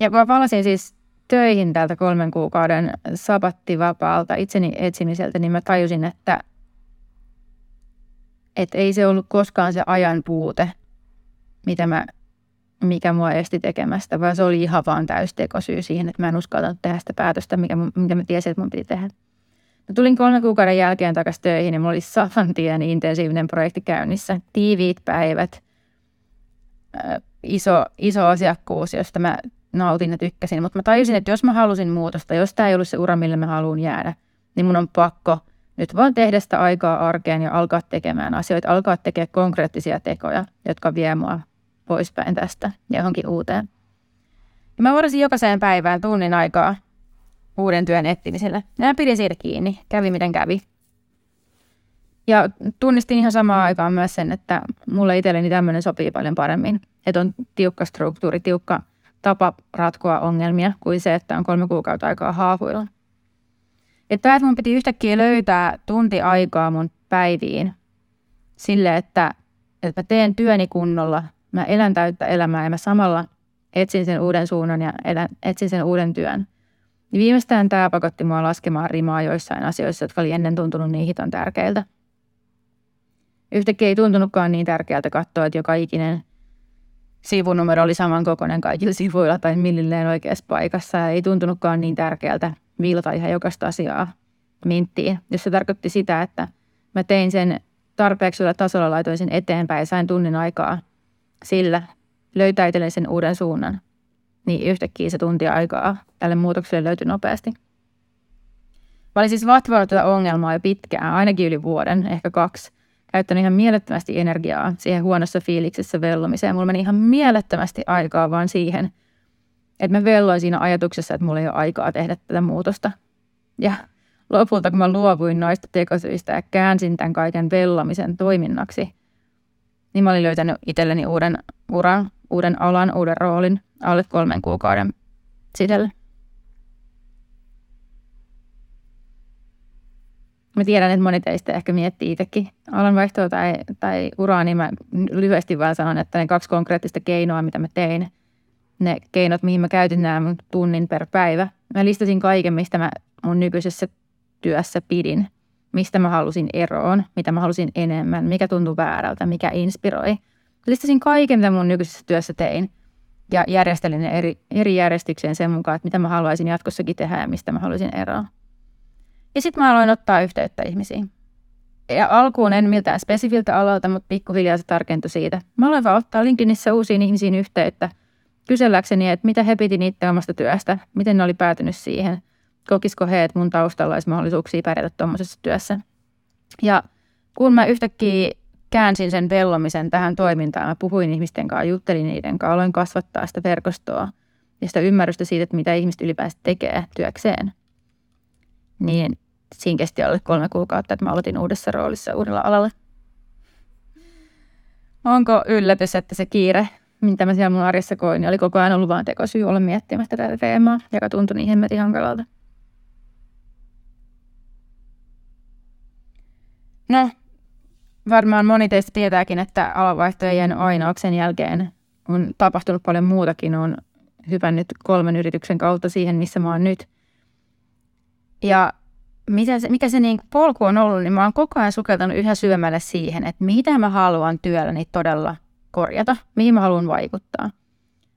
Ja kun mä palasin siis töihin täältä kolmen kuukauden sabattivapaalta itseni etsimiseltä, niin mä tajusin, että Että ei se ollut koskaan se ajan puute, mitä mä, mikä mua esti tekemästä, vaan se oli ihan vaan täystekosyy siihen, että mä en uskaltanut tehdä sitä päätöstä, mikä, mikä mä tiesin, että mun piti tehdä. Mä tulin kolmen kuukauden jälkeen takaisin töihin ja mulla oli saman tien intensiivinen projekti käynnissä. Tiiviit päivät, äh, iso, iso asiakkuus, josta mä nautin ja tykkäsin. Mutta mä tajusin, että jos mä halusin muutosta, jos tää ei ollut se ura, millä mä haluan jäädä, niin mun on pakko nyt vaan tehdä sitä aikaa arkeen ja alkaa tekemään asioita, alkaa tekemään konkreettisia tekoja, jotka vie mua poispäin tästä ja johonkin uuteen. Ja mä varasin jokaiseen päivään tunnin aikaa uuden työn etsimiselle. Ja mä pidin siitä kiinni, kävi miten kävi. Ja tunnistin ihan samaan aikaan myös sen, että mulle itselleni tämmöinen sopii paljon paremmin. Että on tiukka struktuuri, tiukka tapa ratkoa ongelmia kuin se, että on kolme kuukautta aikaa haavuilla. Että mun piti yhtäkkiä löytää tunti aikaa mun päiviin sille, että, että mä teen työni kunnolla, Mä elän täyttä elämää ja mä samalla etsin sen uuden suunnan ja elän, etsin sen uuden työn. Niin viimeistään tämä pakotti mua laskemaan rimaa joissain asioissa, jotka oli ennen tuntunut niin hiton tärkeiltä. Yhtäkkiä ei tuntunutkaan niin tärkeältä katsoa, että joka ikinen sivunumero oli samankokoinen kaikilla sivuilla tai millilleen oikeassa paikassa. Ja ei tuntunutkaan niin tärkeältä viilata ihan jokaista asiaa minttiin. Ja se tarkoitti sitä, että mä tein sen tarpeeksi olla tasolla, laitoin sen eteenpäin ja sain tunnin aikaa sillä löytää itselleen sen uuden suunnan. Niin yhtäkkiä se tunti aikaa tälle muutokselle löytyi nopeasti. Mä olin siis vatvoinut tätä ongelmaa jo pitkään, ainakin yli vuoden, ehkä kaksi. Käyttänyt ihan mielettömästi energiaa siihen huonossa fiiliksessä vellomiseen. Mulla meni ihan mielettömästi aikaa vaan siihen, että mä velloin siinä ajatuksessa, että mulla ei ole aikaa tehdä tätä muutosta. Ja lopulta, kun mä luovuin noista tekosyistä ja käänsin tämän kaiken vellomisen toiminnaksi, niin mä olin löytänyt itselleni uuden uran, uuden alan, uuden roolin alle kolmen kuukauden sisällä. Mä tiedän, että moni teistä ehkä miettii itsekin alanvaihtoa tai, tai uraa, niin mä lyhyesti vaan sanon, että ne kaksi konkreettista keinoa, mitä mä tein, ne keinot, mihin mä käytin nämä mun tunnin per päivä, mä listasin kaiken, mistä mä mun nykyisessä työssä pidin, mistä mä halusin eroon, mitä mä halusin enemmän, mikä tuntui väärältä, mikä inspiroi. Mä listasin kaiken, mitä mun nykyisessä työssä tein ja järjestelin ne eri, eri järjestykseen sen mukaan, että mitä mä haluaisin jatkossakin tehdä ja mistä mä haluaisin eroa. Ja sitten mä aloin ottaa yhteyttä ihmisiin. Ja alkuun en miltään spesifiltä alalta, mutta pikkuhiljaa se tarkentui siitä. Mä aloin vaan ottaa LinkedInissä uusiin ihmisiin yhteyttä kyselläkseni, että mitä he piti niiden omasta työstä, miten ne oli päätynyt siihen, kokisiko he, että mun taustalla olisi mahdollisuuksia pärjätä tuommoisessa työssä. Ja kun mä yhtäkkiä käänsin sen vellomisen tähän toimintaan, mä puhuin ihmisten kanssa, juttelin niiden kanssa, aloin kasvattaa sitä verkostoa ja sitä ymmärrystä siitä, että mitä ihmiset ylipäänsä tekee työkseen, niin siinä kesti alle kolme kuukautta, että mä aloitin uudessa roolissa uudella alalla. Onko yllätys, että se kiire, mitä mä siellä mun arjessa koin, niin oli koko ajan ollut vaan tekosyy olla miettimästä tätä teemaa, joka tuntui niin hemmetin hankalalta. No, varmaan moni teistä tietääkin, että alanvaihto ei jäänyt ainoaksi. Sen jälkeen on tapahtunut paljon muutakin. Olen hypännyt kolmen yrityksen kautta siihen, missä mä oon nyt. Ja mitä se, mikä se niin polku on ollut, niin mä oon koko ajan sukeltanut yhä syvemmälle siihen, että mitä mä haluan työlläni todella korjata, mihin mä haluan vaikuttaa.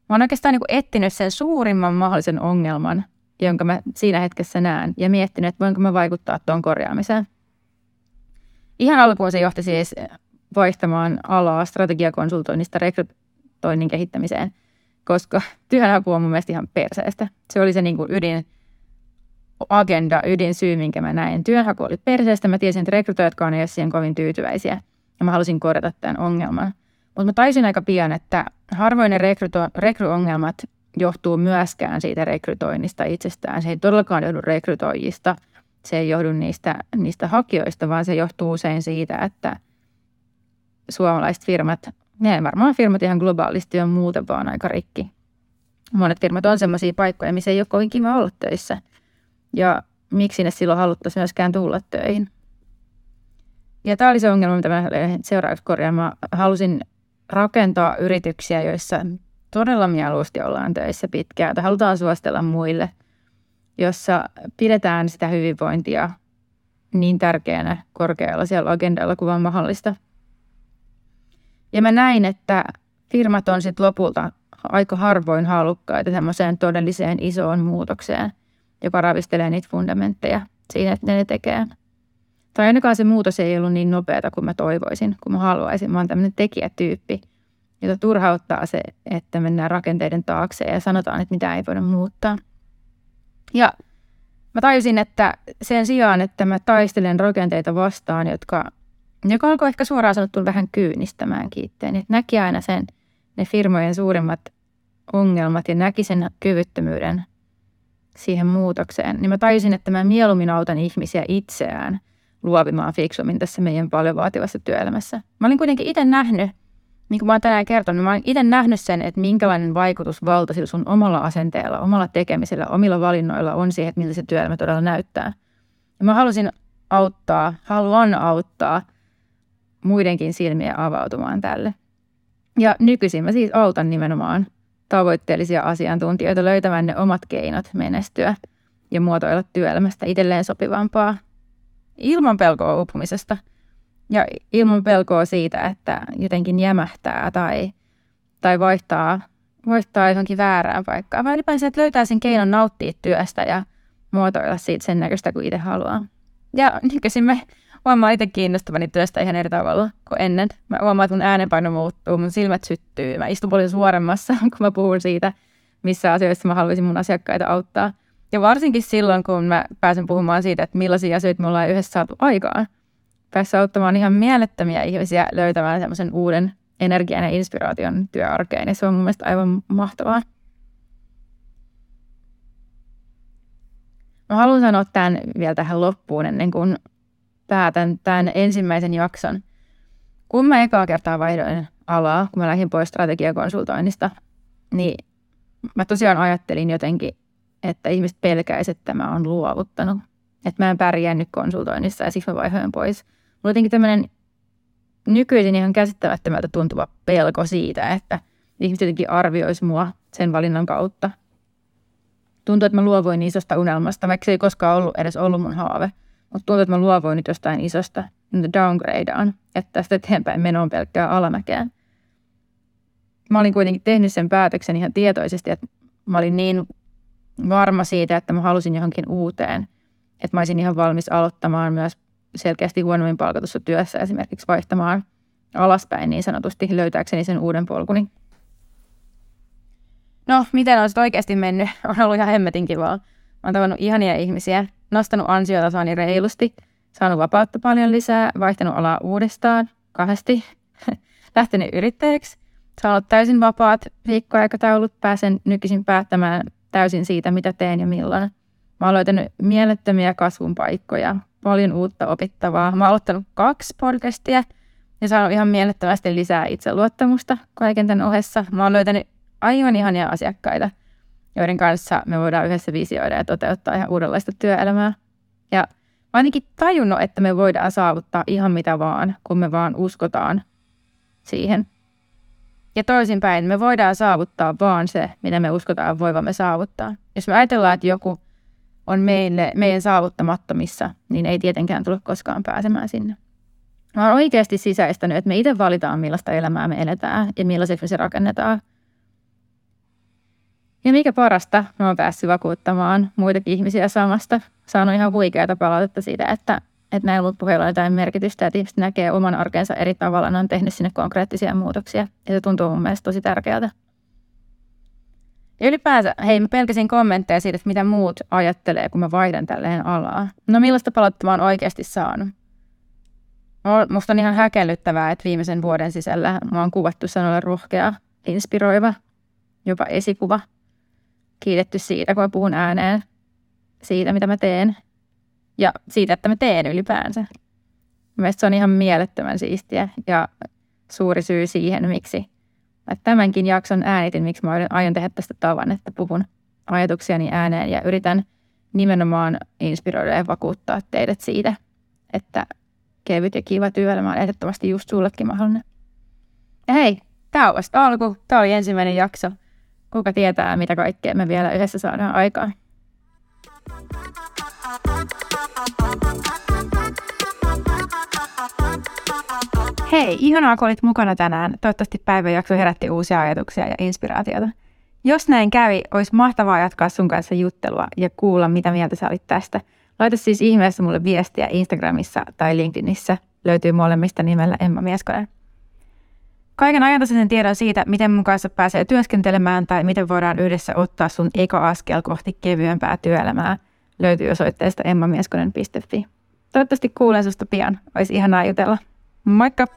Mä oon oikeastaan niin kuin etsinyt sen suurimman mahdollisen ongelman, jonka mä siinä hetkessä näen, ja miettinyt, että voinko mä vaikuttaa tuon korjaamiseen. Ihan alkuun se johti siis vaihtamaan alaa strategiakonsultoinnista rekrytoinnin kehittämiseen, koska työnhaku on mun mielestä ihan perseestä. Se oli se niin kuin ydin. Agenda, ydinsyy, minkä mä näin. Työnhaku oli perseestä. Mä tiesin, että rekrytoijatkaan ei ole siihen kovin tyytyväisiä. Ja mä halusin korjata tämän ongelman. Mutta mä taisin aika pian, että harvoin ne rekryto- rekryongelmat johtuu myöskään siitä rekrytoinnista itsestään. Se ei todellakaan johdu rekrytoijista. Se ei johdu niistä, niistä hakijoista, vaan se johtuu usein siitä, että suomalaiset firmat, ne varmaan firmat ihan globaalisti on muuten vaan aika rikki. Monet firmat on sellaisia paikkoja, missä ei ole kovin kiva olla töissä. Ja miksi ne silloin haluttaisiin myöskään tulla töihin. Ja tämä oli se ongelma, mitä mä seuraavaksi korjaamaan. Halusin rakentaa yrityksiä, joissa todella mieluusti ollaan töissä pitkään, tai halutaan suostella muille, jossa pidetään sitä hyvinvointia niin tärkeänä korkealla siellä agendalla kuin vaan mahdollista. Ja mä näin, että firmat on sitten lopulta aika harvoin halukkaita semmoiseen todelliseen isoon muutokseen, joka ravistelee niitä fundamentteja siinä, että ne tekee. Tai ainakaan se muutos ei ollut niin nopeata kuin mä toivoisin, kuin mä haluaisin. Mä oon tämmöinen tekijätyyppi, jota turhauttaa se, että mennään rakenteiden taakse ja sanotaan, että mitä ei voida muuttaa. Ja mä tajusin, että sen sijaan, että mä taistelen rakenteita vastaan, jotka, joka alkoi ehkä suoraan sanottuun vähän kyynistämään kiitteen. Että näki aina sen, ne firmojen suurimmat ongelmat ja näki sen kyvyttömyyden siihen muutokseen, niin mä tajusin, että mä mieluummin autan ihmisiä itseään luovimaan fiksummin tässä meidän paljon vaativassa työelämässä. Mä olin kuitenkin itse nähnyt, niin kuin mä oon tänään kertonut, mä olin itse nähnyt sen, että minkälainen vaikutusvalta sillä sun omalla asenteella, omalla tekemisellä, omilla valinnoilla on siihen, että miltä se työelämä todella näyttää. Ja mä halusin auttaa, haluan auttaa muidenkin silmiä avautumaan tälle. Ja nykyisin mä siis autan nimenomaan tavoitteellisia asiantuntijoita löytämään ne omat keinot menestyä ja muotoilla työelämästä itselleen sopivampaa ilman pelkoa uupumisesta ja ilman pelkoa siitä, että jotenkin jämähtää tai, tai vaihtaa, vaihtaa johonkin väärään paikkaan. Vai ylipäänsä, että löytää sen keinon nauttia työstä ja muotoilla siitä sen näköistä kuin itse haluaa. Ja nykyisin me huomaan itse kiinnostavani työstä ihan eri tavalla kuin ennen. Mä huomaan, että mun äänenpaino muuttuu, mun silmät syttyy. Mä istun paljon suoremmassa, kun mä puhun siitä, missä asioissa mä haluaisin mun asiakkaita auttaa. Ja varsinkin silloin, kun mä pääsen puhumaan siitä, että millaisia asioita me ollaan yhdessä saatu aikaan. Päässä auttamaan ihan mielettömiä ihmisiä löytämään semmoisen uuden energian ja inspiraation työarkeen. Ja se on mun mielestä aivan mahtavaa. Mä haluan sanoa tämän vielä tähän loppuun ennen kuin päätän tämän ensimmäisen jakson. Kun mä ekaa kertaa vaihdoin alaa, kun mä lähdin pois strategiakonsultoinnista, niin mä tosiaan ajattelin jotenkin, että ihmiset pelkäisivät, että mä oon luovuttanut. Että mä en pärjää nyt konsultoinnissa ja siksi mä vaihdoin pois. Mulla on jotenkin tämmöinen nykyisin ihan käsittämättömältä tuntuva pelko siitä, että ihmiset jotenkin arvioisi mua sen valinnan kautta. Tuntuu, että mä luovuin isosta unelmasta, vaikka se ei koskaan ollut, edes ollut mun haave. Mutta tuntuu, että mä luovuin nyt jostain isosta, että downgradeaan, että tästä eteenpäin meno on pelkkää alamäkeä. Mä olin kuitenkin tehnyt sen päätöksen ihan tietoisesti, että mä olin niin varma siitä, että mä halusin johonkin uuteen. Että mä olisin ihan valmis aloittamaan myös selkeästi huonommin palkatussa työssä, esimerkiksi vaihtamaan alaspäin niin sanotusti, löytääkseni sen uuden polkuni. No, miten on sitten oikeasti mennyt? On ollut ihan hemmetin kivaa. Mä oon tavannut ihania ihmisiä, nostanut ansiotasoani reilusti, saanut vapautta paljon lisää, vaihtanut alaa uudestaan, kahdesti, lähtenyt yrittäjäksi, saanut täysin vapaat viikkoaikataulut, pääsen nykyisin päättämään täysin siitä, mitä teen ja milloin. Mä oon löytänyt mielettömiä kasvun paikkoja, paljon uutta opittavaa. Mä oon aloittanut kaksi podcastia ja saanut ihan mielettömästi lisää itseluottamusta kaiken tämän ohessa. Mä oon löytänyt aivan ihania asiakkaita, joiden kanssa me voidaan yhdessä visioida ja toteuttaa ihan uudenlaista työelämää. Ja mä ainakin tajunnut, että me voidaan saavuttaa ihan mitä vaan, kun me vaan uskotaan siihen. Ja toisinpäin, me voidaan saavuttaa vaan se, mitä me uskotaan voivamme saavuttaa. Jos me ajatellaan, että joku on meille, meidän saavuttamattomissa, niin ei tietenkään tule koskaan pääsemään sinne. Mä oon oikeasti sisäistänyt, että me itse valitaan, millaista elämää me eletään ja millaiseksi me se rakennetaan. Ja mikä parasta, mä oon päässyt vakuuttamaan muitakin ihmisiä samasta. Saanut ihan huikeata palautetta siitä, että, että näillä mun puheilla on jotain merkitystä, että ihmiset näkee oman arkensa eri tavalla, ne on tehnyt sinne konkreettisia muutoksia. Ja se tuntuu mun mielestä tosi tärkeältä. Ja ylipäänsä, hei, mä pelkäsin kommentteja siitä, että mitä muut ajattelee, kun mä vaihdan tälleen alaa. No millaista palautetta mä oon oikeasti saanut? Musta on ihan häkellyttävää, että viimeisen vuoden sisällä mä oon kuvattu sanoilla rohkea, inspiroiva, jopa esikuva. Kiitetty siitä, kun mä puhun ääneen, siitä mitä mä teen ja siitä, että mä teen ylipäänsä. Mielestäni se on ihan mielettömän siistiä ja suuri syy siihen, miksi tämänkin jakson äänitin, miksi mä aion tehdä tästä tavan, että puhun ajatuksiani ääneen ja yritän nimenomaan inspiroida ja vakuuttaa teidät siitä, että kevyt ja kiva työelämä on ehdottomasti just sullekin mahdollinen. Ja hei, tää on vasta alku, tää oli ensimmäinen jakso. Kuka tietää, mitä kaikkea me vielä yhdessä saadaan aikaan. Hei, ihanaa kun olit mukana tänään. Toivottavasti päiväjakso herätti uusia ajatuksia ja inspiraatiota. Jos näin kävi, olisi mahtavaa jatkaa sun kanssa juttelua ja kuulla, mitä mieltä sä olit tästä. Laita siis ihmeessä mulle viestiä Instagramissa tai LinkedInissä. Löytyy molemmista nimellä Emma Mieskonen. Kaiken ajantasaisen tiedon siitä, miten mun kanssa pääsee työskentelemään tai miten voidaan yhdessä ottaa sun eka askel kohti kevyempää työelämää, löytyy osoitteesta emmamieskonen piste fi. Toivottavasti kuulen susta pian. Olisi ihanaa jutella. Moikka!